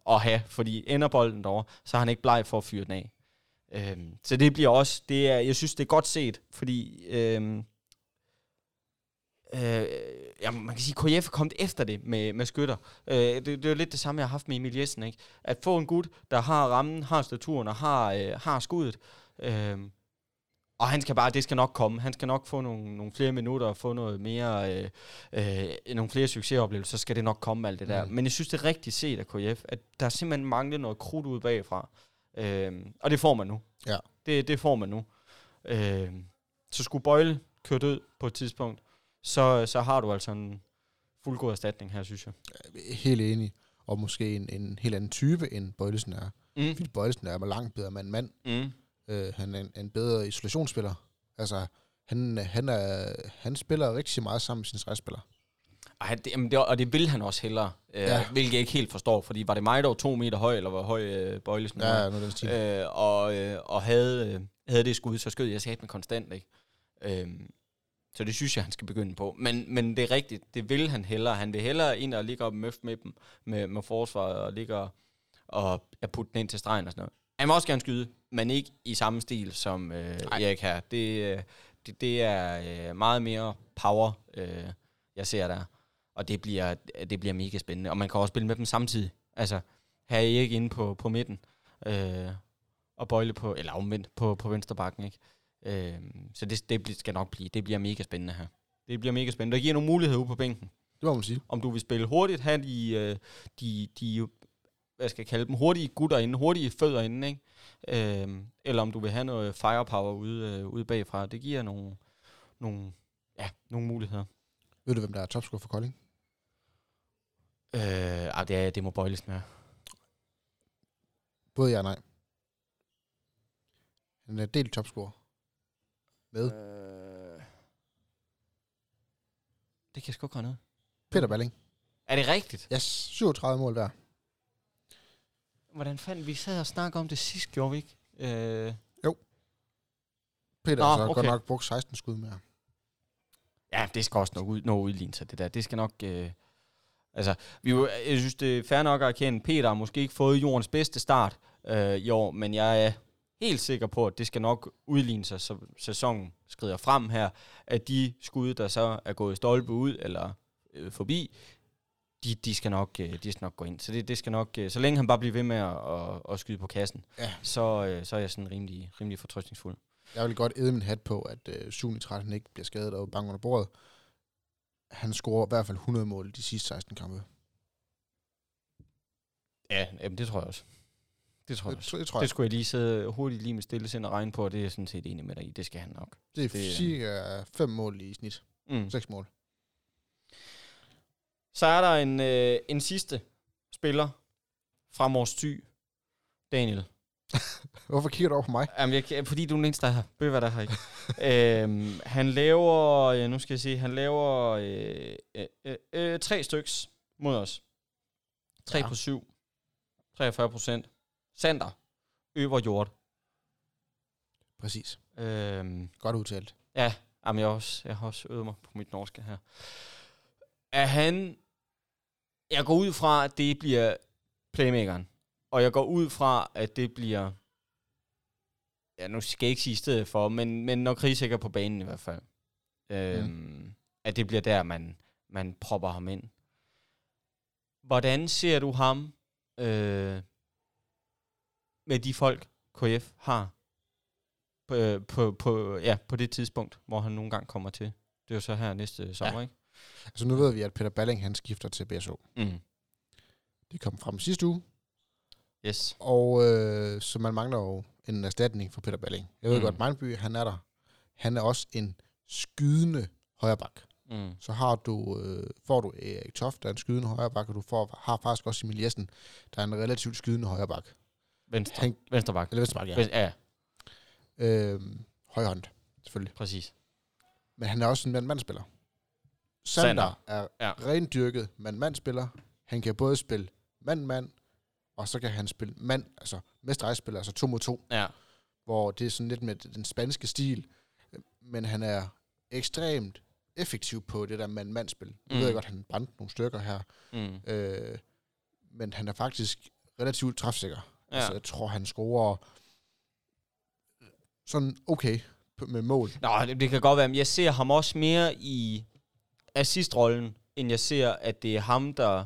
at have, fordi ender bolden derovre, så er han ikke bleg for at fyre den af. Så det bliver også, jeg synes, det er godt set, fordi man kan sige, KF er kommet efter det med skytter. Det er jo lidt det samme, jeg har haft med Emil Jensen, ikke? At få en gut, der har rammen, har staturen og har skuddet, og han skal bare, det skal nok komme. Han skal nok få nogle flere minutter og få noget mere, nogle flere succesoplevelser, så skal det nok komme alt det der. Men jeg synes, det er rigtigt set af KF, at der simpelthen mangler noget krudt ud bagfra. Og det får man nu. Ja. Det får man nu. Så skulle Bøjle køre død på et tidspunkt, så har du altså en fuldgod erstatning her, synes jeg. Helt enig. Og måske en helt anden type, end Bøjlesen er. Fordi Bøjlesen er langt bedre mand. Han er en bedre isolationsspiller. Altså, han spiller rigtig meget sammen med sine restspillere. Og det vil han også hellere. Hvilket jeg ikke helt forstår, fordi var det mig, der var 2 meter høj, eller var høj Bøjelsen? Ja, noget og havde det skud, så skød jeg satme konstant, ikke? Så det synes jeg, han skal begynde på. Men det er rigtigt, det vil han hellere. Han vil hellere ind og ligge op og møffe med dem, med forsvaret, og ligge og putte den ind til stregen og sådan noget. Han må også gerne skyde, men ikke i samme stil som Erik her. Det er meget mere power, jeg ser der. Og det bliver mega spændende. Og man kan også spille med dem samtidig. Altså, her er Erik inde på midten, og Bøjle på, eller omvendt på venstrebakken, ikke? Så det skal nok blive. Det bliver mega spændende her. Det bliver mega spændende. Der giver nogle muligheder ude på bænken. Det må man sige. Om du vil spille hurtigt, have de hvad skal jeg kalde dem, hurtige gutter inde, hurtige fødder inde, ikke? Eller om du vil have noget firepower ude bagfra. Det giver nogle muligheder. Ved du, hvem der er topscorer for Kolding? Det må Bøjles med. Både ja og nej. Han er delt topscorer. Med? Det kan jeg sgu ikke gøre noget. Peter Balling. Er det rigtigt? Ja, 37 mål hver. Hvordan fanden vi sad og snakkede om det sidst, gjorde vi ikke? Jo. Peter har godt nok brugt 16 skud mere. Ja, det skal også nok udligne sig, det der. Det skal nok... jeg synes, det er fair nok at erkende, Peter har måske ikke fået jordens bedste start i år, men jeg er helt sikker på, at det skal nok udligne sig, så sæsonen skrider frem her, at de skud, der så er gået stolpe ud eller forbi... De skal nok gå ind. Så det skal nok, så længe han bare bliver ved med at skyde på kassen, så er jeg sådan rimelig fortrøstningsfuld. Jeg vil godt æde min hat på, at 7-13 ikke bliver skadet og bange under bordet. Han scorer i hvert fald 100 mål de sidste 16 kampe. Ja, det tror jeg også. Det tror jeg. Det skulle jeg lige sidde hurtigt lige med stille sind og regne på, og det er sådan set enig med dig i. Det skal han nok. Det er cirka 5 mål i snit. 6 mål. Så er der en sidste spiller fra Mors Thy, Daniel. Hvorfor kigger du over på mig? Jamen, fordi du er den eneste, der er her. Bøver der her ikke. Han laver, ja, nu skal jeg sige, han laver 3 styks mod os. 3 ja. På 7. 43%. Sander Øverhjort. Præcis. Godt udtalt. Ja, jamen, jeg har også øvet mig på mit norske her. Jeg går ud fra, at det bliver playmakeren. Og jeg går ud fra, at det bliver... Ja, nu skal jeg ikke sige stedet for, men når Chris ikke er på banen i hvert fald. At det bliver der, man propper ham ind. Hvordan ser du ham med de folk, KF har på det tidspunkt, hvor han nogle gange kommer til? Det er jo så her næste sommer, ja. Ikke? Altså nu ved vi, at Peter Balling, han skifter til BSO. Mm. Det kom frem sidste uge. Yes. Og så man mangler jo en erstatning for Peter Balling. Jeg ved godt, Mejlby, han er der. Han er også en skydende højrebak. Så har du, får du Erik Toft, der er en skydende højrebak, og du har faktisk også Emil Jensen, der er en relativt skydende højrebak. Venstrebak. Eller venstrebak, ja. Højhånd, selvfølgelig. Præcis. Men han er også en mandspiller. Sander er rendyrket mandspiller. Han kan både spille mand, og så kan han spille mand, altså med stregspiller, altså 2 mod 2. Ja. Hvor det er sådan lidt med den spanske stil, men han er ekstremt effektiv på det der mand-mandspil. Jeg ved godt, han brændte nogle stykker her, men han er faktisk relativt træfsikker. Ja. Altså jeg tror, han scorer sådan okay med mål. Nå, det kan godt være, men jeg ser ham også mere i assistrollen, end jeg ser, at det er ham, der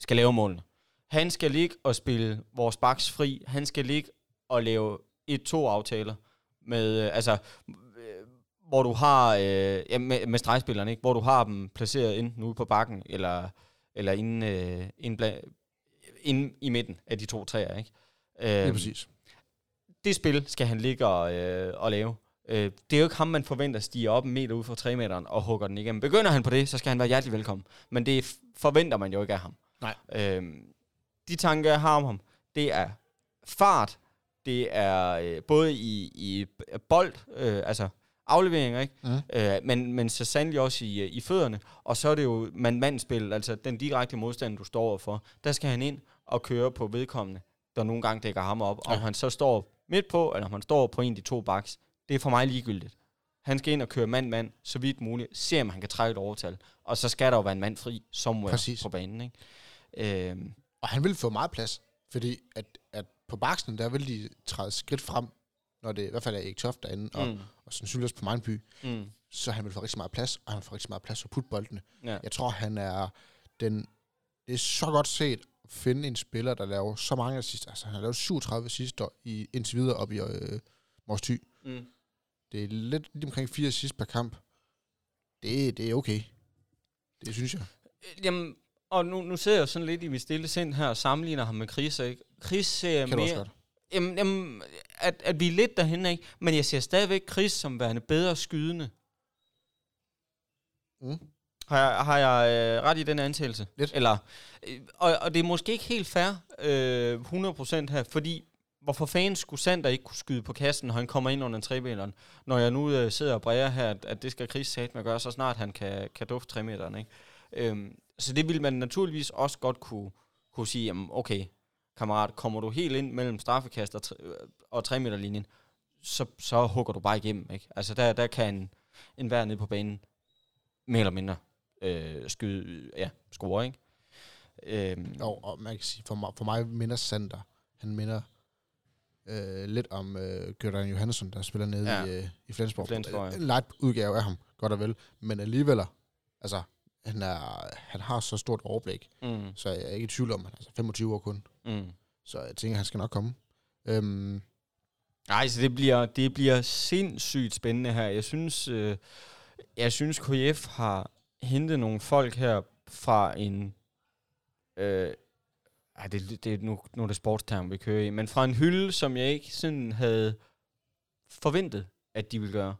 skal lave målene. Han skal ligge og spille vores backs fri. Han skal ligge og lave 1-2-aftaler med, hvor du har med stregspillerne, ikke? Hvor du har dem placeret enten ude på bakken eller inde i midten af de 2 træer, ikke? Det er præcis. Det spil skal han ligge og lave. Det er jo ikke ham, man forventer stiger op en meter ud fra 3-meteren og hugger den igennem. Begynder han på det, så skal han være hjertelig velkommen. Men det forventer man jo ikke af ham. Nej. De tanker, jeg har om ham, det er fart, det er både i bold, altså afleveringer, ikke? Men så sandelig også i fødderne, og så er det jo mandspil, altså den direkte modstand, du står overfor. Der skal han ind og køre på vedkommende, der nogle gange dækker ham op, og om han så står midt på, eller om han står på en af de 2 baks, det er for mig ligegyldigt. Han skal ind og køre mand, så vidt muligt, se om han kan trække et overtal, og så skal der jo være en mand fri, somewhere på banen, ikke? Og han vil få meget plads, fordi at på baksen, der vil de træde skridt frem, når det i hvert fald er Erik Toft derinde, og sandsynligvis på Mejlby, så han vil få rigtig meget plads, og han får rigtig meget plads for putboldene. Ja. Jeg tror, han er det er så godt set at finde en spiller, der laver så mange assister. Altså, han har lavet 37 assister indtil videre op i Mors Thy. Det er lidt omkring 4 assister per kamp. Det er okay. Det synes jeg. Jamen... Og nu sidder jeg jo sådan lidt i mit stille sind her og sammenligner ham med Chris, ikke? Chris ser mere... Jamen, at vi er lidt derhenne, ikke? Men jeg ser stadigvæk Chris som værende bedre skydende. Har jeg ret i den antagelse? Lidt. Eller, og det er måske ikke helt fair, 100% her, fordi hvorfor fanden skulle Sander ikke kunne skyde på kassen, når han kommer ind under en 3-meteren? Når jeg nu sidder og bræger her, at det skal Chris satme gøre, så snart han kan dufte 3-meteren, ikke? Så det ville man naturligvis også godt kunne sige, jamen okay, kammerat, kommer du helt ind mellem straffekast og 3-meterlinjen, så hugger du bare igennem, ikke? Altså der kan en vær nede på banen, mere eller mindre, score, ikke? Og man kan sige, for mig minder Sander, han minder lidt om Gøran Johansson, der spiller nede i Flensborg. En light udgave af ham, godt og vel, men alligevel, altså... Han har så stort overblik, så jeg er ikke i tvivl om, han er 25 år kun. Så jeg tænker, han skal nok komme. Så det bliver sindssygt spændende her. Jeg synes KF har hentet nogle folk her fra en ej, det er nu er det sportsterm, vi kører i, men fra en hylde, som jeg ikke sådan havde forventet, at de ville gøre.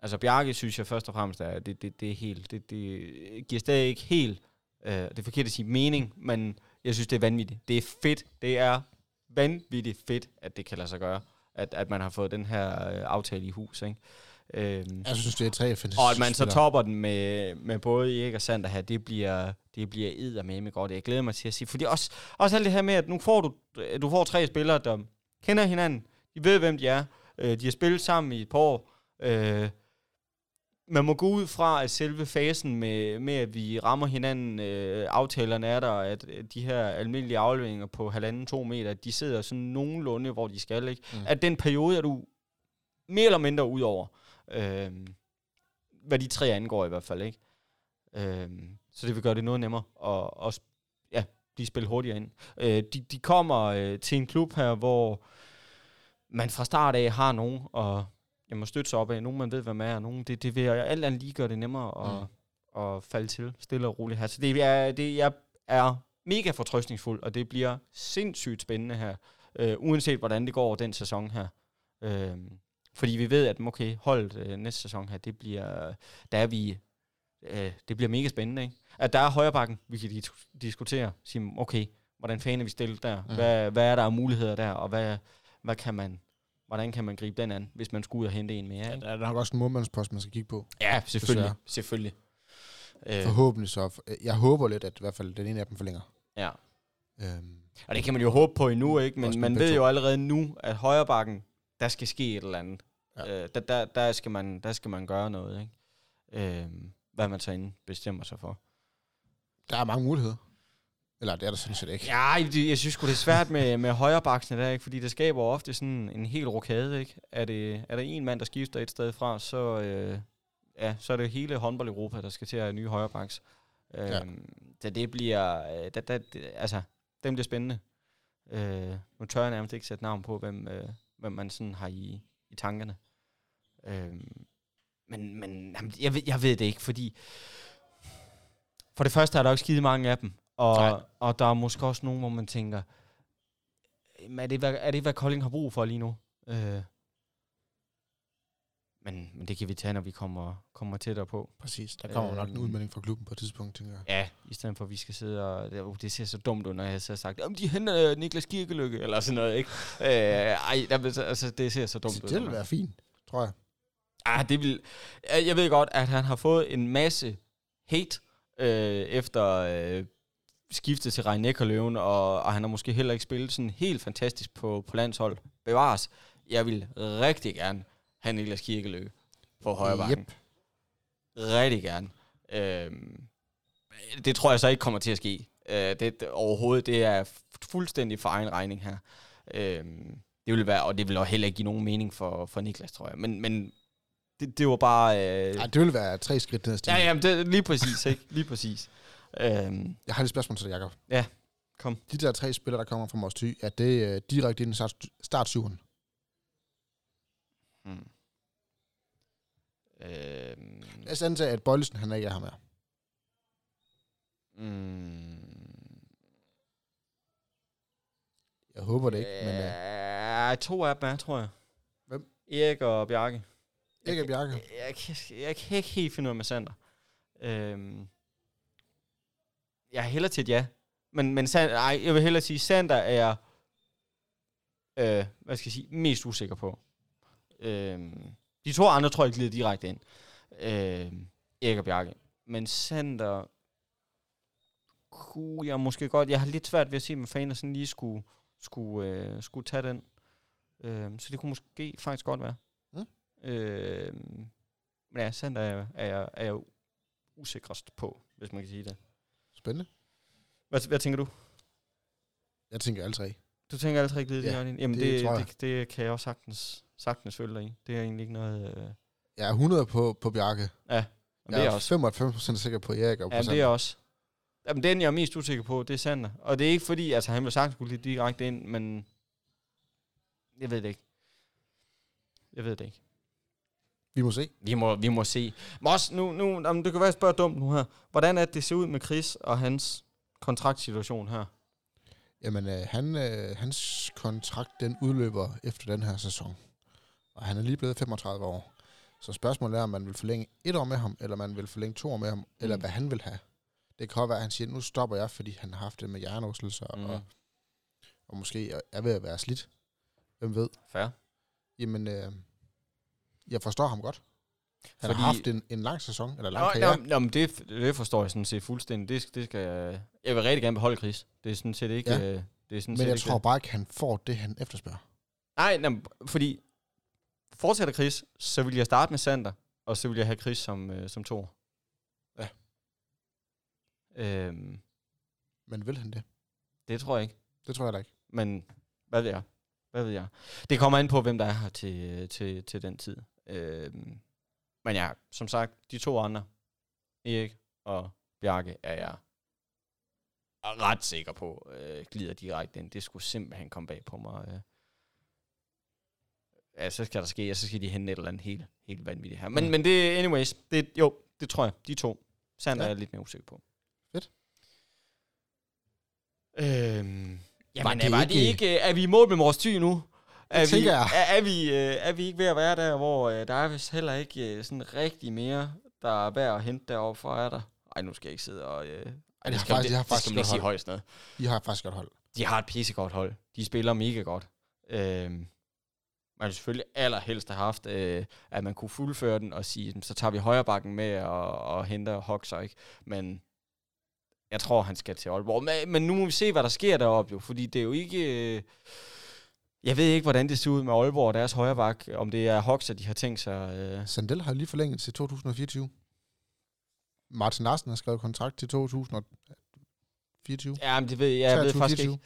Altså Bjarke, synes jeg først og fremmest, er, det er helt, det giver stadig ikke helt, det er forkert at sige mening, men jeg synes, det er vanvittigt. Det er fedt, det er vanvittigt fedt, at det kan lade sig gøre, at man har fået den her aftale i hus, ikke? Jeg synes, det er tre fantastiske. Og at man så topper den med både Erik og Sander her, det bliver eddermame godt. Jeg glæder mig til at sige, fordi også alt det her med, at nu får du får tre spillere, der kender hinanden, de ved, hvem de er, de har spillet sammen i et par år. Man må gå ud fra, at selve fasen med at vi rammer hinanden, aftalerne er der, at de her almindelige afleveringer på 1,5-2 meter, de sidder sådan nogenlunde, hvor de skal, ikke? Mm. At den periode er du mere eller mindre ud over, hvad de tre angår i hvert fald, ikke? Så det vil gøre det noget nemmere at ja, de spiller hurtigere ind. De kommer til en klub her, hvor man fra start af har nogen, og jeg må støtte sig op af, nogen man ved, hvad man er, nogen, det vil alt andet lige gøre det nemmere at falde til stille og roligt her. Så jeg er mega fortrøstningsfuld, og det bliver sindssygt spændende her, uanset hvordan det går den sæson her. Fordi vi ved, at okay, holdet næste sæson her, det bliver, det bliver mega spændende, ikke? At der er højrebakken, vi kan diskutere, sige, okay, hvordan fanden er vi stillet der? Mm. Hvad er der af muligheder der? Og hvordan kan man gribe den an, hvis man skulle ud og hente en mere? Ja, der er nok også en målmandspost, man skal kigge på. Ja, selvfølgelig. Forhåbentlig så. Jeg håber lidt, at i hvert fald den ene af dem forlænger. Ja. Og det kan man jo håbe på endnu, ikke? Men man ved jo allerede nu, at højrebakken, der skal ske et eller andet. Ja. Der skal man gøre noget, ikke? Hvad man så inden bestemmer sig for. Der er mange muligheder. Eller det er der sådan set ikke. Ja, jeg synes sgu, det er svært med højrebaksene der, ikke? Fordi det skaber ofte sådan en hel rokade, ikke? Er der en mand, der skifter et sted fra, så er det hele håndbold-Europa, der skal til at have nye højrebaks. Da det bliver... den bliver spændende. Nu tør jeg nærmest ikke sætte navn på, hvem man sådan har i tankerne. Men jeg ved det ikke, fordi... For det første er der jo ikke skide mange af dem. Og der er måske også nogen, hvor man tænker, er det, hvad Kolding har brug for lige nu? Men det kan vi tage, når vi kommer tættere på. Præcis, der kommer nok en udmelding fra klubben på et tidspunkt, tænker jeg. Ja, i stedet for, at vi skal sidde og... Det ser så dumt ud, når jeg så har sagt, de henter Niklas Kirkelykke, eller sådan noget, ikke? Det ser så dumt ud. Det ville være fint, tror jeg. Jeg ved godt, at han har fået en masse hate, efter skiftet til Rhein-Neckar-Løven, og han har måske heller ikke spillet sådan helt fantastisk på landshold. Bevares. Jeg vil rigtig gerne have Niklas Kirkeløkke på højrebakken. Yep. Rigtig gerne. Det tror jeg så ikke kommer til at ske. Overhovedet, det er fuldstændig for egen regning her. Det vil være, og det vil også heller ikke give nogen mening for Niklas, tror jeg. Men det var bare... det ville være 3 skridt ned ad stigen. Ja, jamen, det, lige præcis, ikke? Lige præcis. Jeg har et spørgsmål til dig, Jakob. Ja, kom. De der 3 spillere, der kommer fra Mors Thy, er det direkte inden startsyvende? Lad os antage, at Bøjelsen, han ikke er her med. Jeg håber det ikke, men... 2 af dem er, tror jeg. Hvem? Erik og Bjarke. Jeg kan ikke helt finde noget med Sander. Jeg er hellere til et ja. Men Sander, jeg vil hellere sige, Sander er jeg mest usikker på. De 2 andre tror jeg glider direkte ind. Erik og Bjarke. Men Sander... kunne jeg måske godt... Jeg har lidt svært ved at se, om fanen sådan lige skulle tage den. Så det kunne måske faktisk godt være. Men ja, Sander er jeg usikrest på, hvis man kan sige det. Spændende. Hvad tænker du? Jeg tænker alle 3. Du tænker alle 3 glider, ja, ind? Jamen det kan jeg også sagtens følge dig i. Det er egentlig ikke noget... Jeg er 100 på Bjarke. Ja, jeg er også 95% sikker på Erik og på Sander. Ja, det er også. Jamen den, jeg er mest usikker på, det er Sander. Og det er ikke fordi, altså han blev sagt, skulle lige direkte ind, men... Jeg ved det ikke. Vi må se. Vi må se. Mos, nu, det kan være, at jeg spørger dumt nu her. Hvordan er det, det ser ud med Chris og hans kontraktsituation her? Jamen, hans kontrakt, den udløber efter den her sæson. Og han er lige blevet 35 år. Så spørgsmålet er, om man vil forlænge 1 år med ham, eller man vil forlænge 2 år med ham, eller hvad han vil have. Det kan være, at han siger, nu stopper jeg, fordi han har haft det med hjernerystelser, og måske er ved at være slidt. Hvem ved? Fair. Jamen, jeg forstår ham godt. Han har haft en lang sæson, eller lang karriere. Nå, det forstår jeg sådan set fuldstændig. Det skal jeg... Jeg vil rigtig gerne beholde Chris. Det er sådan set ikke... Ja. Men jeg tror bare ikke, han får det, han efterspørger. Nej, fordi... Fortsætter Chris, så vil jeg starte med Sander, og så vil jeg have Chris som 2. Ja. Men vil han det? Det tror jeg ikke. Det tror jeg da ikke. Men hvad ved jeg? Det kommer an på, hvem der er her til den tid. Men ja, som sagt, de 2 andre, Erik og Bjarke, er jeg ret sikker på, glider direkte ind. Det skulle simpelthen komme bag på mig. Ja, så skal der ske, og så skal de hente et eller andet helt vanvittigt her. Men det er anyways, det tror jeg, de 2. Sander er jeg lidt mere usikker på. Fedt. Var det ikke, er vi i mål med Mors Thy nu? Er vi ikke ved at være der, hvor der er vist heller ikke sådan rigtig mere, der er værd at hente deroppe fra, er der? Ej, nu skal jeg ikke sidde og... Det skal man ikke sige højst noget. De har faktisk godt hold. De har et pissegodt hold. De spiller mega godt. Man ville selvfølgelig allerhelst have haft, at man kunne fuldføre den og sige, så tager vi højrebakken med og henter Hoxer, ikke? Men jeg tror, han skal til Aalborg. Men nu må vi se, hvad der sker deroppe, jo, fordi det er jo ikke... jeg ved ikke, hvordan det ser ud med Aalborg og deres højrebak, om det er Hoxer, de har tænkt sig... Sandel har lige forlænget til 2024. Martin Larsen har skrevet kontrakt til 2024. Ja, men det ved jeg ved faktisk ikke.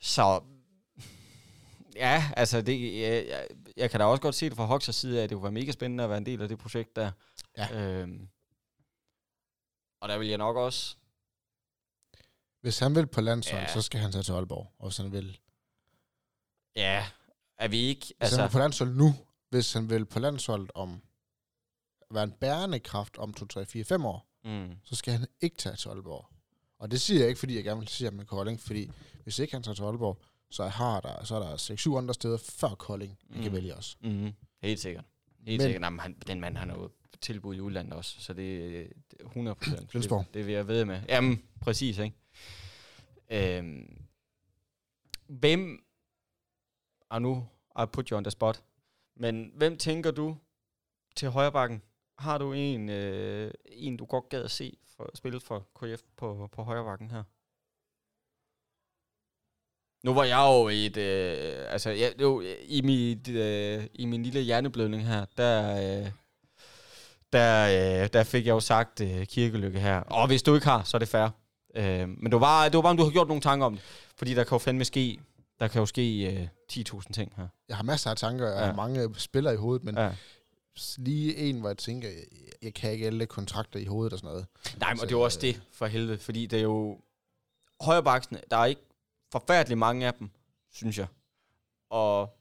Så... Ja, altså, jeg kan da også godt se det fra Hoxers side af, at det kunne være mega spændende at være en del af det projekt der. Ja. Og der vil jeg nok også... Hvis han vil på landshold, så skal han tage til Aalborg, og hvis han vil... Ja, er vi ikke... Hvis han vil på landshold nu, hvis han vil på landshold om... være en bærende kraft om 2, 3, 4, 5 år, så skal han ikke tage til Aalborg. Og det siger jeg ikke, fordi jeg gerne vil sige ham med Kolding, fordi hvis ikke han tager til Aalborg... Så er der 6-7 andre steder før Kolding, man kan vælge os. Mm-hmm. Helt sikkert. Jamen, den mand har noget tilbud i udlandet også, så det er 100%. Flensborg. Det vil jeg ved med. Jamen, præcis, ikke? I put you on the spot, men hvem tænker du til højrebakken? Har du en du godt gad at se spille for KF på højrebakken her? Nu var jeg jo i min lille hjerneblødning her, der fik jeg jo sagt Kirkelykke her. Og hvis du ikke har, så er det fair. Men det var bare, om du har gjort nogle tanker om det. Fordi der kan jo fandme ske, 10.000 ting her. Jeg har masser af tanker, og mange spillere i hovedet, men lige en, hvor jeg tænker, jeg kan ikke alle kontrakter i hovedet og sådan noget. Nej, men det er også det for helvede, fordi det er jo højrebaksen, der er ikke forfærdeligt mange af dem, synes jeg. Og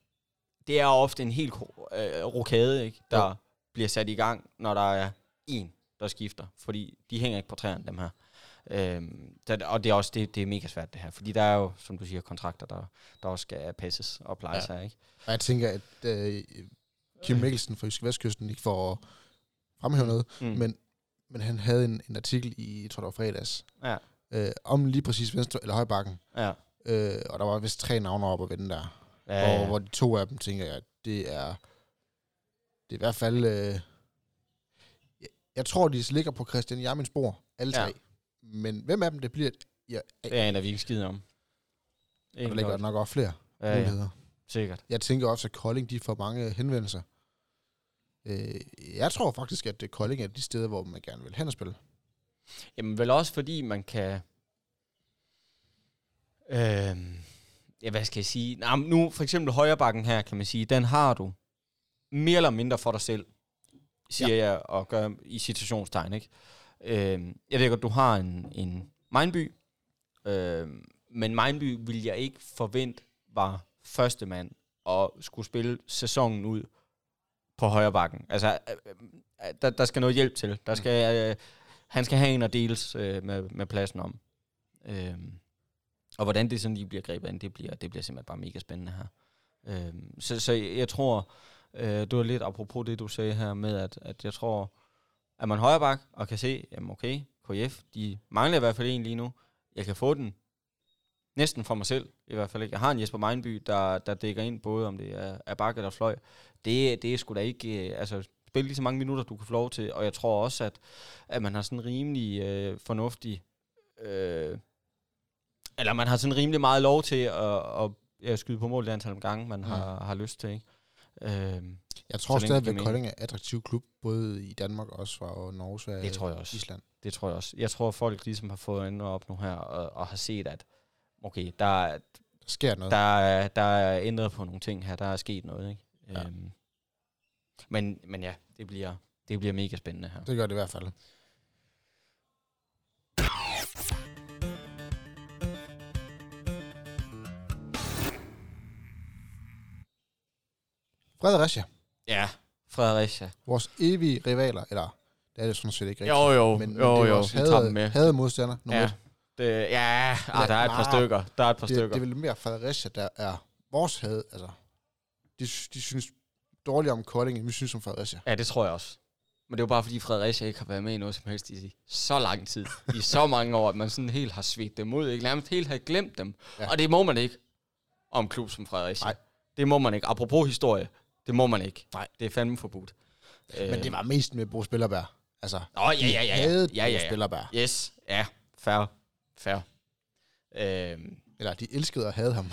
det er ofte en hel rokade, ikke, der bliver sat i gang, når der er en, der skifter. Fordi de hænger ikke på træerne, dem her. Og det er også det er mega svært, det her. Fordi der er jo, som du siger, kontrakter, der også skal passes og plejes her. Ikke? Og jeg tænker, at Kim Mikkelsen fra Jysk Vestkysten, ikke for at fremhæve noget, men han havde en artikel i, jeg tror det var fredags, om lige præcis venstre eller højbakken. Ja. Og der var vist 3 navne op at vende der. Ja. Hvor de 2 af dem, tænker jeg, det er i hvert fald... jeg tror, de ligger på Christian Jermins bord, alle 3. Men hvem af dem, det bliver... Det er en, der vi ikke skider om. Der ligger nok også flere muligheder. Sikkert. Jeg tænker også, at Kolding, de får mange henvendelser. Jeg tror faktisk, at Kolding er de steder, hvor man gerne vil hen og spille. Jamen vel også, fordi man kan... hvad skal jeg sige? Nå, nu for eksempel højrebakken her, kan man sige, den har du mere eller mindre for dig selv, siger jeg, og gør i citationstegn, ikke? Jeg ved godt, du har en Mejnby, men Mejnby vil jeg ikke forvente var første mand og skulle spille sæsonen ud på højrebakken. Altså, der skal noget hjælp til. Han skal have en og deles med pladsen om. Og hvordan det sådan lige bliver grebet an, det bliver simpelthen bare mega spændende her. Så jeg tror, du er lidt apropos det, du sagde her med, at jeg tror, at man højre bak og kan se, jamen okay, KF, de mangler i hvert fald en lige nu. Jeg kan få den næsten for mig selv, i hvert fald ikke. Jeg har en Jesper Meinby, der dækker ind, både om det er bak eller fløj. Det er sgu da ikke... Spil lige så mange minutter, du kan få lov til, og jeg tror også, at man har sådan rimelig fornuftig... Eller man har sådan rimelig meget lov til at skyde på mål det antal gange, man har lyst til, ikke? Jeg tror stadigvæk, at Kolding er en attraktiv klub, både i Danmark også, og Norge, Sverige og Island. Det tror jeg også. Jeg tror, at folk ligesom har fået øjnene op nu her, og har set, at okay, der sker noget. Der er ændret på nogle ting her, der er sket noget, ikke? Ja. Men ja, det bliver mega spændende her. Det gør det i hvert fald. Fredericia. Ja, Fredericia. Vores evige rivaler, eller det er det sådan set ikke rigtigt. Jo, vi tager dem med. Havde modstander, nummer 1. Der er et par stykker. Det er vel mere Fredericia, der er vores had. Altså, de synes dårligere om Kolding, end vi synes om Fredericia. Ja, det tror jeg også. Men det er jo bare, fordi Fredericia ikke har været med i noget som helst i så lang tid. I så mange år, at man sådan helt har svedt dem ud. Ikke? Nærmest helt har glemt dem. Ja. Og det må man ikke om klub som Fredericia. Nej. Det må man ikke. Apropos historie. Det må man ikke. Nej, det er fandme forbudt. Men det var mest med Bo Spillerbær. Altså, de havde Bo Spillerbær. Yes, ja. Fair. Eller de elskede og havde ham.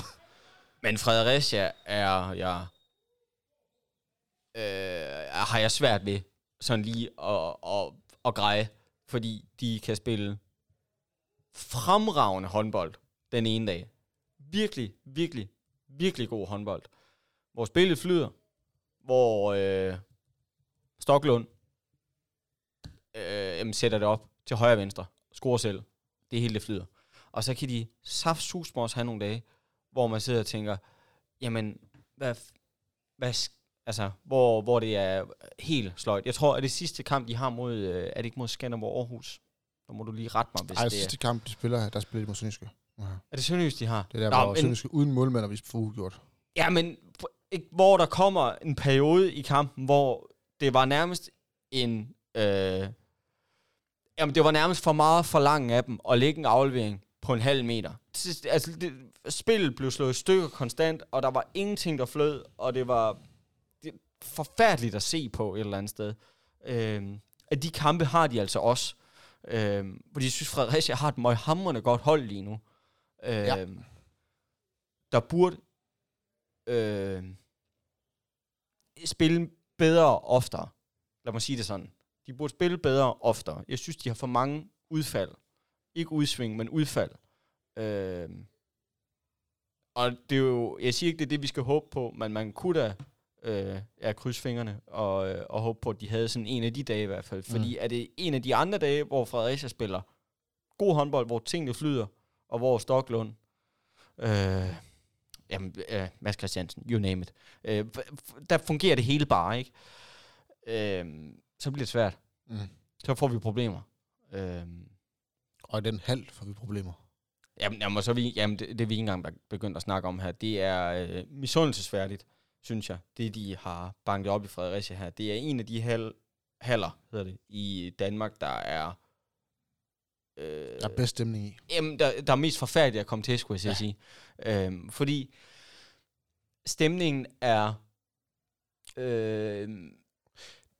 Men Fredericia har jeg svært ved sådan lige at greje, fordi de kan spille fremragende håndbold den ene dag. Virkelig, virkelig, virkelig god håndbold. Hvor spillet flyder, hvor Stoklund sætter det op til højre og venstre, scorer selv, det hele det flyder. Og så kan de saftsusmås have nogle dage, hvor man sidder og tænker, jamen, hvor det er helt sløjt. Jeg tror, at det sidste kamp, de har mod, er det ikke mod Skanderborg Aarhus? Der må du lige rette mig, hvis det er. Sidste kamp, de spiller mod Syneske. Ja. Er det Syneske, de har? Det er der, hvor Syneske uden målmænd, og vi får ugjort. Ja, men hvor der kommer en periode i kampen, hvor det var nærmest det var nærmest for meget for langt af dem at lægge en aflevering på en halv meter. Altså, spillet blev slået i stykker konstant, og der var ingenting, der flød, og det var forfærdeligt at se på et eller andet sted. At de kampe har de altså også. Fordi jeg synes, Fredericia har et møghamrende godt hold lige nu. Der burde spille bedre oftere. Lad mig sige det sådan. De burde spille bedre oftere. Jeg synes, de har for mange udfald. Ikke udsving, men udfald. Og det er jo... Jeg siger ikke, det er det, vi skal håbe på, men man kunne da krydse fingrene og håbe på, at de havde sådan en af de dage i hvert fald. Fordi er det en af de andre dage, hvor Fredericia spiller god håndbold, hvor tingene flyder, og hvor Stoklund... Max Christensen, you name it. Der fungerer det hele bare, ikke? Så bliver det svært. Mm. Så får vi problemer. Og i den halv får vi problemer. Jamen, det er vi ikke engang begyndt at snakke om her. Det er misundelsesværdigt, synes jeg. Det, de har banket op i Fredericia her, det er en af de haller, hedder det, i Danmark, der er... der er bedst stemning i. Jamen, der er mest forfærdeligt at komme til, skulle jeg sige. Fordi stemningen er...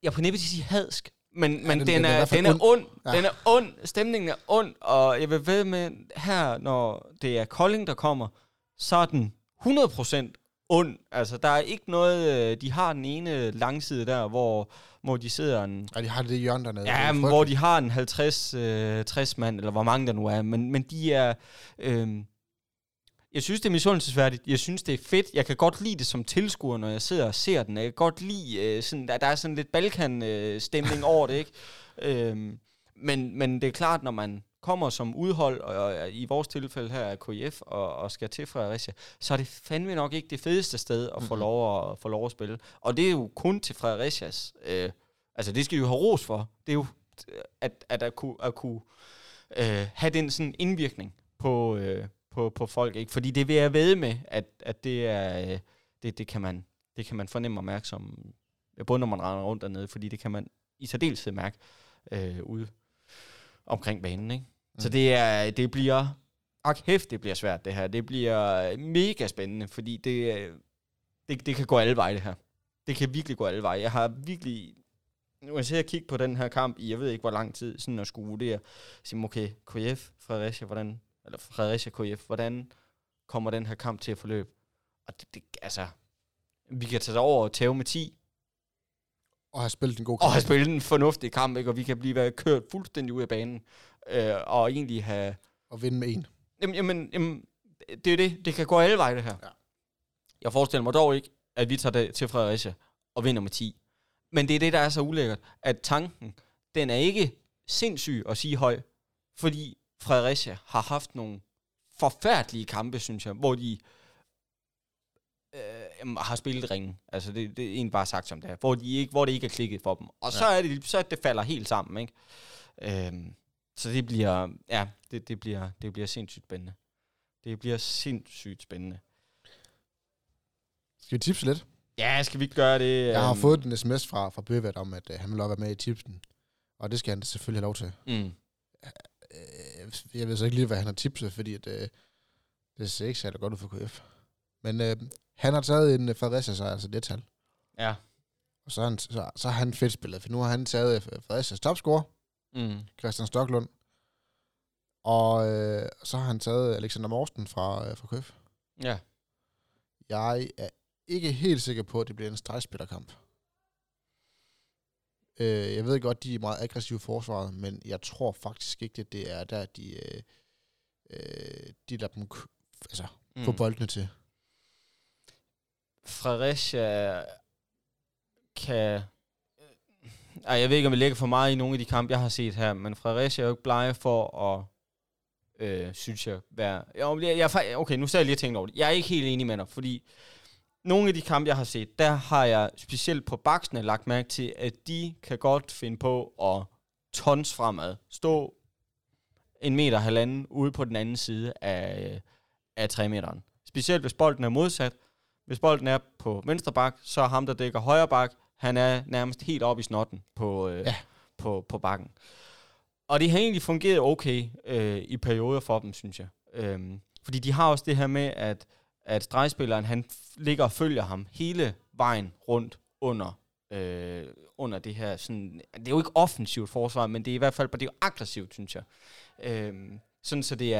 jeg på næppe til at sige hadsk, men den er ond. Ja. Den er ond. Stemningen er ond, og jeg vil ved med her, når det er Kolding, der kommer, så er den 100% ond. Altså, der er ikke noget... De har den ene langside der, hvor de sidder en... Ja, de har det hjørne dernede. Ja, hvor de har en 50-60 mand, eller hvor mange der nu er. Men de er... jeg synes, det er misundelsesværdigt. Jeg synes, det er fedt. Jeg kan godt lide det som tilskuer, når jeg sidder og ser den. Jeg kan godt lide... sådan, der er sådan lidt Balkan-stemning over det, ikke? Men det er klart, når man kommer som udhold, og i vores tilfælde her er KF, og skal til Fredericia, så er det fandme nok ikke det fedeste sted at få lov at spille. Og det er jo kun til Fredericias... det skal I jo have ros for. Det er jo at kunne have den sådan indvirkning på folk, ikke? Fordi det vil jeg vædde med, at det er det kan man fornemme og mærke, som både når man render rundt dernede, fordi det kan man i særdeleshed mærke ude omkring banen, ikke? Mm. Så det bliver svært det her. Det bliver mega spændende, fordi det kan gå alle veje det her. Det kan virkelig gå alle veje. Jeg har virkelig... Nu jeg sidder og kigger på den her kamp i, jeg ved ikke hvor lang tid, sådan at skulle vurdere, sige, okay, KF, Fredericia KF, hvordan kommer den her kamp til at forløbe? Og altså, vi kan tage over og tæve med 10. Og have spillet en god kamp. Og have spillet en fornuftig kamp, ikke? Og vi kan blive kørt fuldstændig ud af banen, og egentlig have... Og vinde med en. Jamen, det er det. Det kan gå alle veje, det her. Ja. Jeg forestiller mig dog ikke, at vi tager det til Fredericia og vinder med 10. Men det er det, der er så ulækkert, at tanken, den er ikke sindssyg at sige høj, fordi Fredericia har haft nogle forfærdelige kampe, synes jeg, hvor de har spillet ringen. Altså, det er egentlig bare sagt som det her. Hvor det ikke er klikket for dem. Og så er det, så det falder helt sammen, ikke? Så det bliver, ja, det bliver sindssygt spændende. Det bliver sindssygt spændende. Skal vi tipse lidt? Ja, skal vi ikke gøre det? Jeg har fået en sms fra Bøvert om, at han vil lov at være med i tipsen. Og det skal han selvfølgelig have lov til. Mm. Jeg ved så ikke lige, hvad han har tipset, fordi det ser ikke særlig godt ud for KF. Men han har taget en Fredericia-sejr, altså det tal. Ja. Og så har han fedt spillet, for nu har han taget Fredericias topscorer. Mm. Christian Stoklund. Og så har han taget Alexander Morsten fra KF. Ja. Jeg er ikke helt sikker på, at det bliver en stregspillerkamp. Jeg ved godt, de er meget aggressive forsvaret, men jeg tror faktisk ikke, at det er der, de lader dem få boldene til. Fredericia kan... Ej, jeg ved ikke, om jeg lægger for meget i nogle af de kampe, jeg har set her, men Fredericia er jo ikke blege for at, synes jeg, være... Okay, nu sad jeg lige og tænkte over det. Jeg er ikke helt enig med dig, fordi nogle af de kampe, jeg har set, der har jeg specielt på baksene lagt mærke til, at de kan godt finde på at tons fremad. Stå 1,5 meter ude på den anden side af 3-meteren. Specielt hvis bolden er modsat. Hvis bolden er på venstre bak, så er ham, der dækker højre bak, han er nærmest helt oppe i snotten på bakken. Og det har egentlig fungeret okay i perioder for dem, synes jeg. Fordi de har også det her med, at stregspilleren, han ligger og følger ham hele vejen rundt under det her. Sådan, det er jo ikke offensivt forsvar, men det er i hvert fald det er jo aggressivt, synes jeg. Sådan så det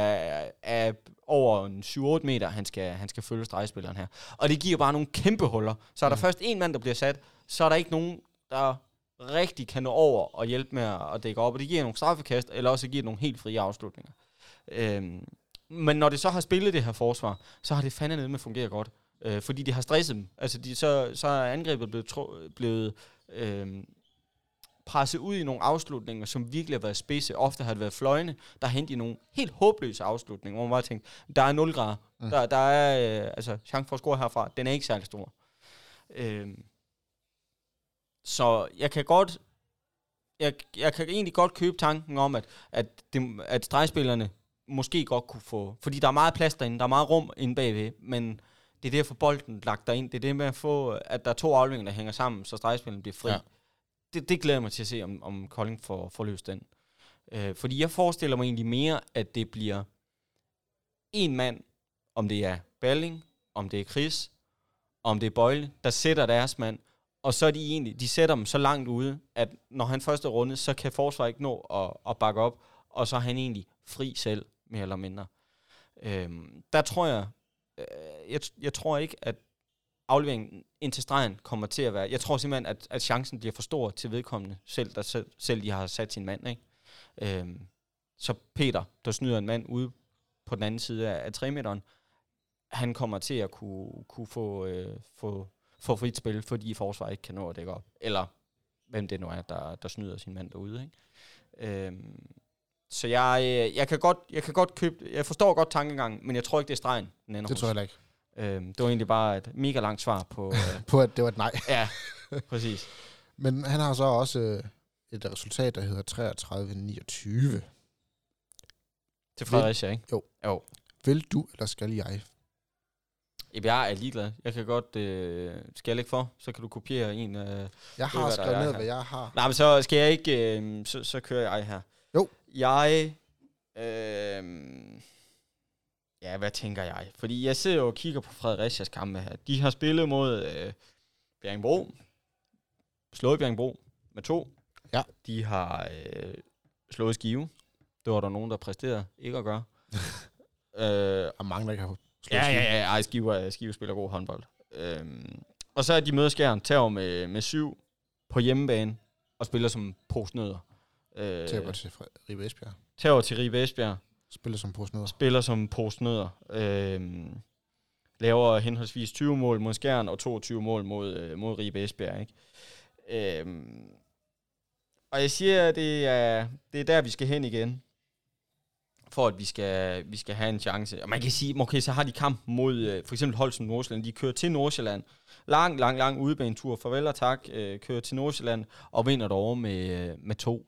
er over 7-8 meter, han skal følge stregspilleren her. Og det giver bare nogle kæmpe huller. Så er der først en mand, der bliver sat, så er der ikke nogen, der rigtig kan nå over og hjælpe med at dække op. Og det giver nogle straffekast, eller også giver nogle helt frie afslutninger. Men når det så har spillet det her forsvar, så har det fandme nede med at fungere godt. Fordi de har stresset dem. Altså så er angrebet blevet presset ud i nogle afslutninger, som virkelig har været spidse. Ofte har det været fløjende. Der har hentet nogle helt håbløse afslutninger, hvor man bare tænkte, der er 0 grader. Mm. Der er, chance for at score herfra, den er ikke særlig stor. Så jeg kan egentlig godt købe tanken om, at stregspillerne måske godt kunne få... Fordi der er meget plads derinde, der er meget rum inde bagved, men det er det at få bolden lagt derind. Det er det med at få, at der er 2 afleveringer, der hænger sammen, så stregspillerne bliver fri. Ja. Det glæder mig til at se, om Kolding får løst den. Fordi jeg forestiller mig egentlig mere, at det bliver en mand, om det er Balling, om det er Chris, om det er Bøjle, der sætter deres mand, og så er de egentlig, de sætter dem så langt ude, at når han først er rundet, så kan forsvaret ikke nå at bakke op, og så er han egentlig fri selv, mere eller mindre. Der tror jeg, jeg tror ikke, at afleveringen ind til stregen kommer til at være... Jeg tror simpelthen, at chancen bliver for stor til vedkommende, selv de har sat sin mand, ikke? Så Peter, der snyder en mand ude på den anden side af 3-meteren, han kommer til at kunne få frit spil, fordi forsvaret ikke kan nå at dække op. Eller hvem det nu er, der snyder sin mand derude, ikke? Så jeg kan godt købe... Jeg forstår godt tankegangen, men jeg tror ikke, det er stregen. Det tror jeg ikke. Det var egentlig bare et mega langt svar på... på, at det var et nej. Ja, præcis. Men han har så også et resultat, der hedder 33-29. Til Fredericia, ikke? Jo. Vil du, eller skal jeg? Jeg er ligeglad. Jeg kan godt... skal jeg ikke for? Så kan du kopiere en... jeg har skrevet ned, hvad jeg har. Nej, men så skal jeg ikke... så kører jeg her. Jo. Jeg... ja, hvad tænker jeg? Fordi jeg sidder jo og kigger på Fredericias kampe her. De har spillet mod Bjerringbro. Slået Bjerringbro med 2. Ja. De har slået Skive. Det var der nogen, der præsterede ikke at gøre. Og mange, der ikke har slået Skive. Ej, Skive spiller god håndbold. Og så er de møder Skjern, tager med 7 på hjemmebane, og spiller som posnødder. Tager til Ribe Vesbjerg. Tager til Ribe Vesbjerg. Spiller som posnødder. Laver henholdsvis 20 mål mod Skjern og 22 mål mod Ribe Esbjerg, ikke? Og jeg siger, at det er der, vi skal hen igen, for at vi skal have en chance. Og man kan sige, okay, så har de kamp mod for eksempel hold som Nordsjælland. De kører til Nordsjælland. Lang udebanetur. Farvel og tak. Kører til Nordsjælland og vinder derovre med 2.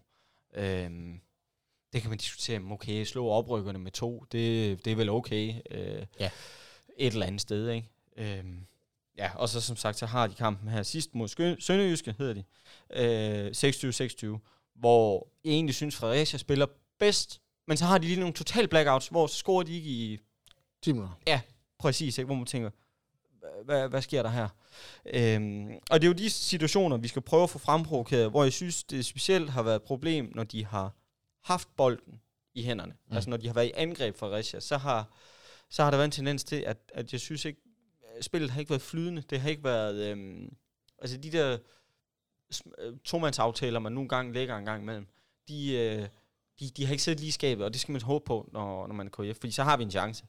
Det kan man diskutere, okay, slå oprykkerne med 2, det er vel okay. Et eller andet sted, ikke? Ja, og så som sagt, så har de kampen her sidst mod Sønderjyske, hedder de, 26-26, hvor jeg egentlig synes, Fredericia spiller bedst, men så har de lige nogle total blackouts, hvor så scorer de ikke i... 10 minutter. Ja, præcis, ikke? Hvor man tænker, hvad sker der her? Og det er jo de situationer, vi skal prøve at få fremprovokeret, hvor jeg synes, det specielt har været et problem, når de har haft bolden i hænderne. Mm. Altså når de har været i angreb fra Fredericia, så har der været en tendens til, at jeg synes ikke, spillet har ikke været flydende. Det har ikke været... altså de der tomandsaftaler, man nogle gange lægger en gang imellem, de har ikke siddet lige i skabet, og det skal man håbe på, når man er KF, fordi så har vi en chance.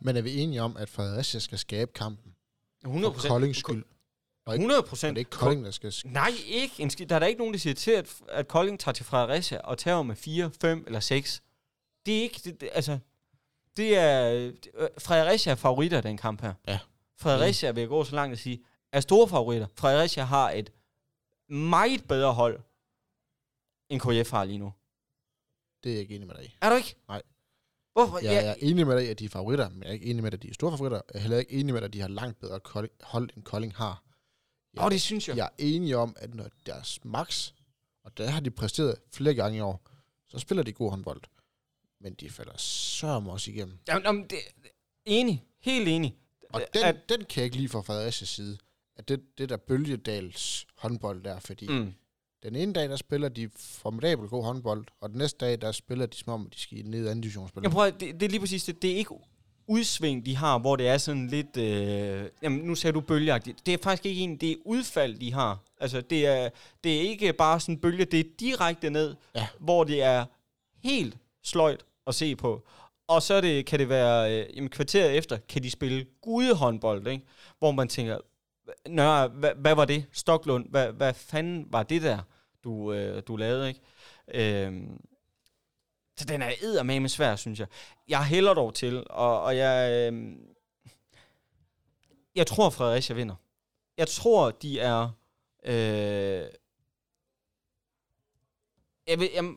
Men er vi enige om, at Fredericia skal skabe kampen? 100%. For Koldings skyld? 100%. Det er ikke Kolding, der skal... Nej, ikke. Der er da ikke nogen, der siger til, at Kolding tager til Fredericia og tager med 4, 5 eller 6. Det er ikke... Det er... Fredericia er favoritter, den kamp her. Ja. Fredericia vil gå så langt at sige, er store favoritter. Fredericia har et meget bedre hold, end KF har lige nu. Det er jeg ikke enig med dig i. Er du ikke? Nej. Hvorfor? Jeg er enig med dig, at de er favoritter, men jeg er ikke enig med dig, at de er store favoritter. Jeg er heller ikke enig med dig, at de har langt bedre hold, end Kolding har. Det synes jeg. Jeg er enig om, at når deres max, og der har de præsteret flere gange i år, så spiller de god håndbold. Men de falder sørme også igennem. Jamen enig. Helt enig. Og den kan jeg ikke lide fra Fredericias side. At det der Bølgedals håndbold der, fordi den ene dag, der spiller de formidabel god håndbold, og den næste dag, der spiller de som om, de skal ned i anden divisionsspil. Det er lige præcis det. Det er ikke udsving, de har, hvor det er sådan lidt... jamen, nu sagde du bølgeagtigt. Det er faktisk ikke en... Det er udfald, de har. Altså, det er ikke bare sådan bølge. Det er direkte ned, hvor det er helt sløjt at se på. Og så kan det være... kvarteret efter kan de spille gudehåndbold, ikke? Hvor man tænker... Nå, hvad var det? Stoklund, hvad fanden var det der, du lavede, ikke? Så den er eddermame svær, synes jeg. Jeg hælder dog til, og jeg tror, Fredericia vinder. Jeg tror, de er...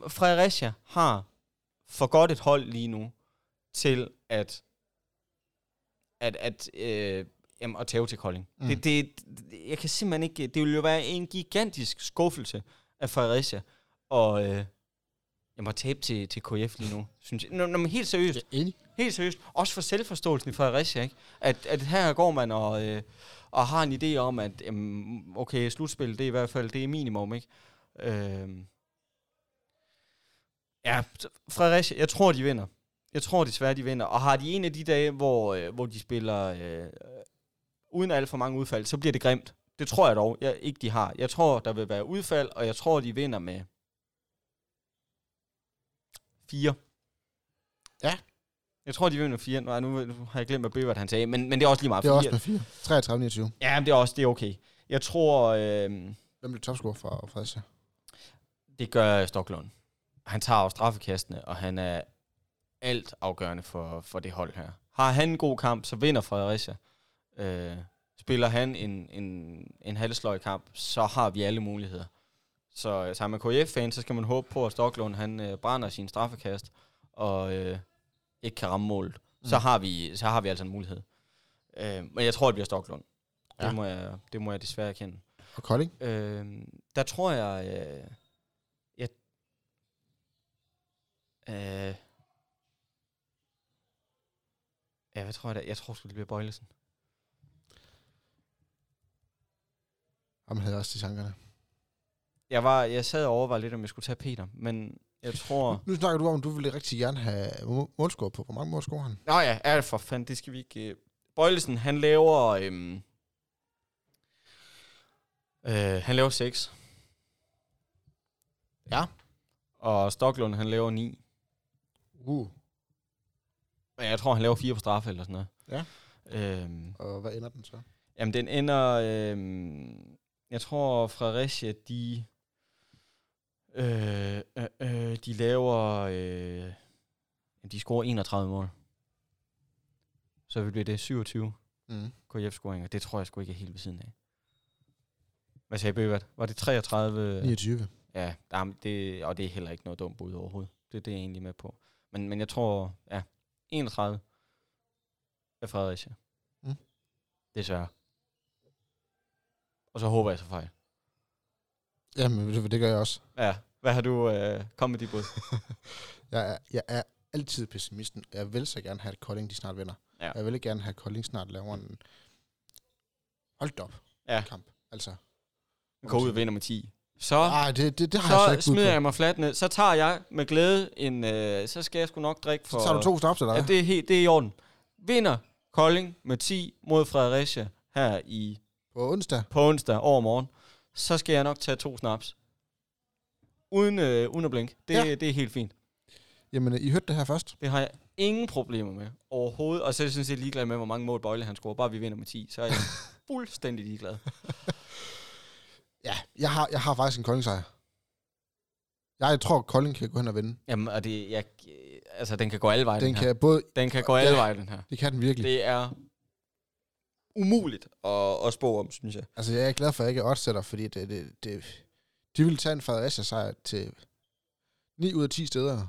Fredericia har for godt et hold lige nu til at tage til Kolding. Det, jeg kan simpelthen ikke... Det ville jo være en gigantisk skuffelse af Fredericia, og... jeg må tabe til KF lige nu, synes jeg. Nå, men helt seriøst. Helt seriøst. Også for selvforståelsen i Fredericia, ikke? At her går man og har en idé om, at okay, slutspil, det er i hvert fald, det er minimum, ikke? Fredericia, jeg tror, de vinder. Jeg tror desværre, de vinder. Og har de en af de dage, hvor de spiller uden alt for mange udfald, så bliver det grimt. Det tror jeg dog ikke, de har. Jeg tror, der vil være udfald, og jeg tror, de vinder med 4. Ja. Jeg tror, de vinder 4. Nej, nu har jeg glemt, hvad Bøvert han sagde, men det er også lige meget. Det er 4. Også med 4. 33-29. Ja, men det er okay. Jeg tror... Hvem blev topscorer for Fredericia? Det gør Stoklund. Han tager også straffekastene, og han er alt afgørende for det hold her. Har han en god kamp, så vinder Fredericia. Spiller han en halvsløj kamp, så har vi alle muligheder. Så er man KF-fan, så skal man håbe på, at Stoklund han brænder sin straffekast og ikke kan ramme målet. Mm. Så har vi altså en mulighed. Men jeg tror, det bliver Stoklund. Ja. Det må jeg desværre erkende. Og Kolding? Der tror jeg... hvad tror jeg da? Jeg tror sgu, det bliver Bøjelsen. Jamen, havde jeg også de tankerne. Jeg sad og overvejede lidt, om jeg skulle tage Peter, men jeg tror... Nu snakker du om, du ville rigtig gerne have målscore på. Hvor mange målscore han? Nå ja, alt for fanden, det skal vi ikke... Bøjelsen, han laver... han laver 6. Ja. Og Stoklund, han laver 9. Men jeg tror, han laver 4 på straffe eller sådan noget. Ja. Og hvad ender den så? Jamen, den ender... jeg tror, Fredericia, de laver... de scorer 31 mål. Så bliver det 27 KF-scoringer. Det tror jeg sgu ikke er helt ved siden af. Hvad sagde Bøvert? Var det 33? 29. Ja, og det er heller ikke noget dumt bud overhovedet. Det er jeg egentlig med på. Men jeg tror, ja, 31 er Fredericia. Mm. Desværre. Og så håber jeg så fejl. Jamen, det gør jeg også. Ja, hvad har du kommet med de bud? Jeg er altid pessimisten. Jeg vil så gerne have, at Kolding de snart vinder. Ja. Jeg vil gerne have, at Kolding snart laver en holdt op kamp. Altså. Gå ud og vinder med 10. Så, ej, det har så, jeg så ikke smider jeg mig fladt ned. Så tager jeg med glæde en... så skal jeg sgu nok drikke for... Så tager du 2 snaps, eller hvad? Ja, det er i orden. Vinder Kolding med 10 mod Fredericia her i... På onsdag overmorgen. Så skal jeg nok tage 2 snaps. Uden at blink. Det er helt fint. Jamen, I hørte det her først. Det har jeg ingen problemer med overhovedet. Og så er jeg sådan set ligeglad med, hvor mange mål Bøjle han scorer. Bare vi vinder med 10, så er jeg fuldstændig ligeglad. Ja, jeg har faktisk en Kolding-sejr. Jeg tror, Kolding kan gå hen og vinde. Jamen, og det... den kan gå alle veje, den kan gå alle veje, den her. Det kan den virkelig. Det er umuligt at spå om, synes jeg. Altså, jeg er glad for, at jeg ikke er oddsætter, fordi de ville tage en Fredericia-sejr til 9 ud af 10 steder,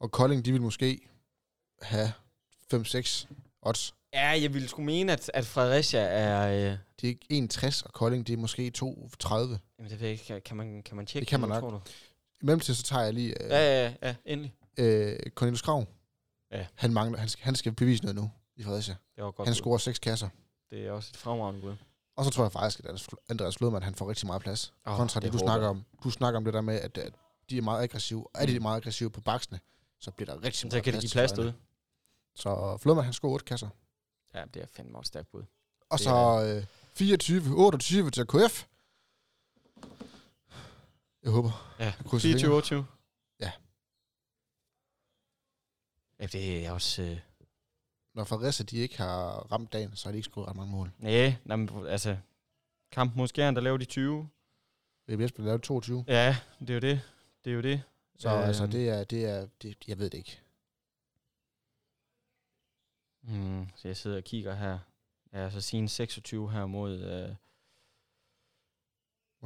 og Kolding, de ville måske have 5-6 odds. Ja, jeg ville sgu mene, at Fredericia er... Det er ikke 1,60, og Kolding, det er måske 2,30. Jamen, det ved jeg ikke. Kan man tjekke? Det kan man nok. Tror du? I mellemtiden, så tager jeg lige... Ja, endelig. Cornelius Krav. Ja. Han mangler. Han skal bevise noget nu i Fredericia. Det var godt. Han scorer 6 kasser. Det er også et fremragende bud. Og så tror jeg faktisk, at Andrés Flodman, han får rigtig meget plads. Kontra det, du snakker om det der med, at de er meget aggressive. Og er de meget aggressive på baksene, så bliver der rigtig meget plads. Så kan de give plads derude. Så Flodman, han scorer 8 kasser. Ja, det er fandme også stærkt bud. Og det så 24-28 til KF. Jeg håber. Ja, 24-28. Ja. Ja, det er også... Når Fredericia, de ikke har ramt dagen, så har de ikke skruet ret mange mål. Nej, men altså... Kampen mod Skjern, der laver de 20. Ribe Vesbjerg laver 22. Ja, det er jo det. Så altså, det er jeg ved det ikke. Så jeg sidder og kigger her. Ja, så siden 26 her mod...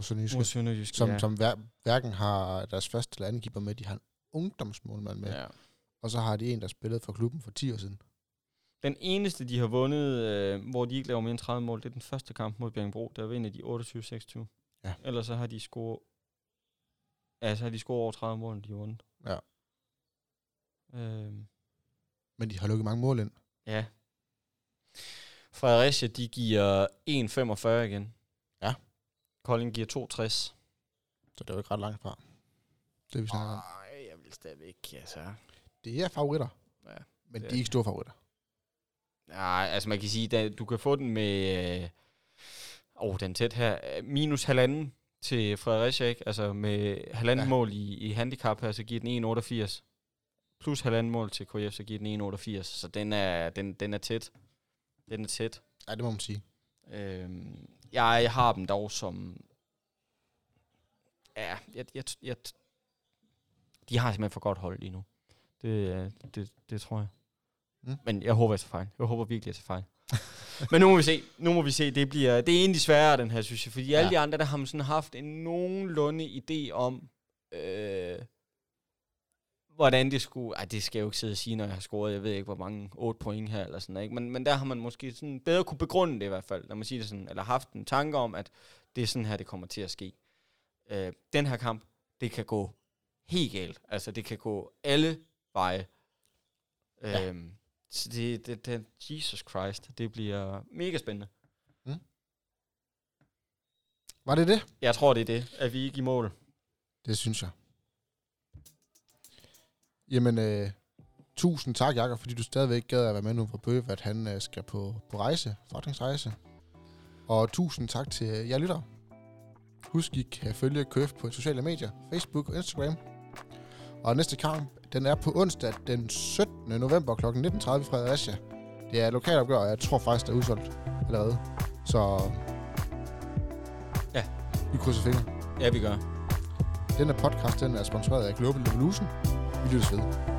Syneske, som hverken har deres første eller anden keeper med. De har en ungdomsmålmand med. Ja. Og så har de en, der spillede for klubben for 10 år siden. Den eneste, de har vundet, hvor de ikke laver mere end 30 mål, det er den første kamp mod Bjerringbro. Der vinder de 28-26. Ja. Ellers så har de scoret... Ja, så har de scoret over 30 mål, de har vundet. Ja. Men de har lukket mange mål ind. Ja. Fredericia, de giver 1,45 igen. Ja. Kolding giver 2,60. Så det er jo ikke ret langt fra. Det er vi snakker om. Nej, jeg vil stadigvæk, altså. Det er favoritter. Ja. Men de er ikke store favoritter. Nej, altså man kan sige, at du kan få den med... den tæt her. Minus halvanden til Fredericia, ikke? Altså med halvanden mål i handicap her, så giver den 1,88. Plus halvanden mål til KF, så giver den 1,88. Så den er tæt. Den er tæt. Ja, det må man sige. Jeg har dem dog som... Ja, de har simpelthen for godt hold lige nu. Det tror jeg. Men jeg håber, jeg tager fejl. Jeg håber virkelig, jeg tager fejl. Men nu må vi se. Det bliver, det er egentlig sværere, den her, synes jeg. Fordi alle de andre, der har sådan haft en nogenlunde idé om, hvordan det skulle... Ej, det skal jeg jo ikke sidde og sige, når jeg har scoret. Jeg ved ikke, hvor mange 8 point her, eller sådan, ikke? Men der har man måske sådan bedre kunne begrunde det i hvert fald, når man siger det sådan, eller haft en tanke om, at det er sådan her, det kommer til at ske. Den her kamp, det kan gå helt galt. Altså, det kan gå alle veje. Så det Jesus Christ, det bliver mega spændende. Mm. Var det det? Jeg tror, det er det. Er vi ikke i mål? Det synes jeg. Jamen, tusind tak, Jakob, fordi du stadigvæk gad at være med nu fra Bøf, at han skal på rejse, forretningsrejse. Og tusind tak til jer lyttere. Husk, I kan følge Køf på sociale medier, Facebook og Instagram. Og næste kamp, den er på onsdag den 17. november kl. 19.30 i Fredericia. Det er lokalopgør, og jeg tror faktisk, der er udsolgt allerede. Så ja, vi krydser fingre. Ja, vi gør. Den her podcast, den er sponsoreret af Global Evolution. Vi lyttes ved.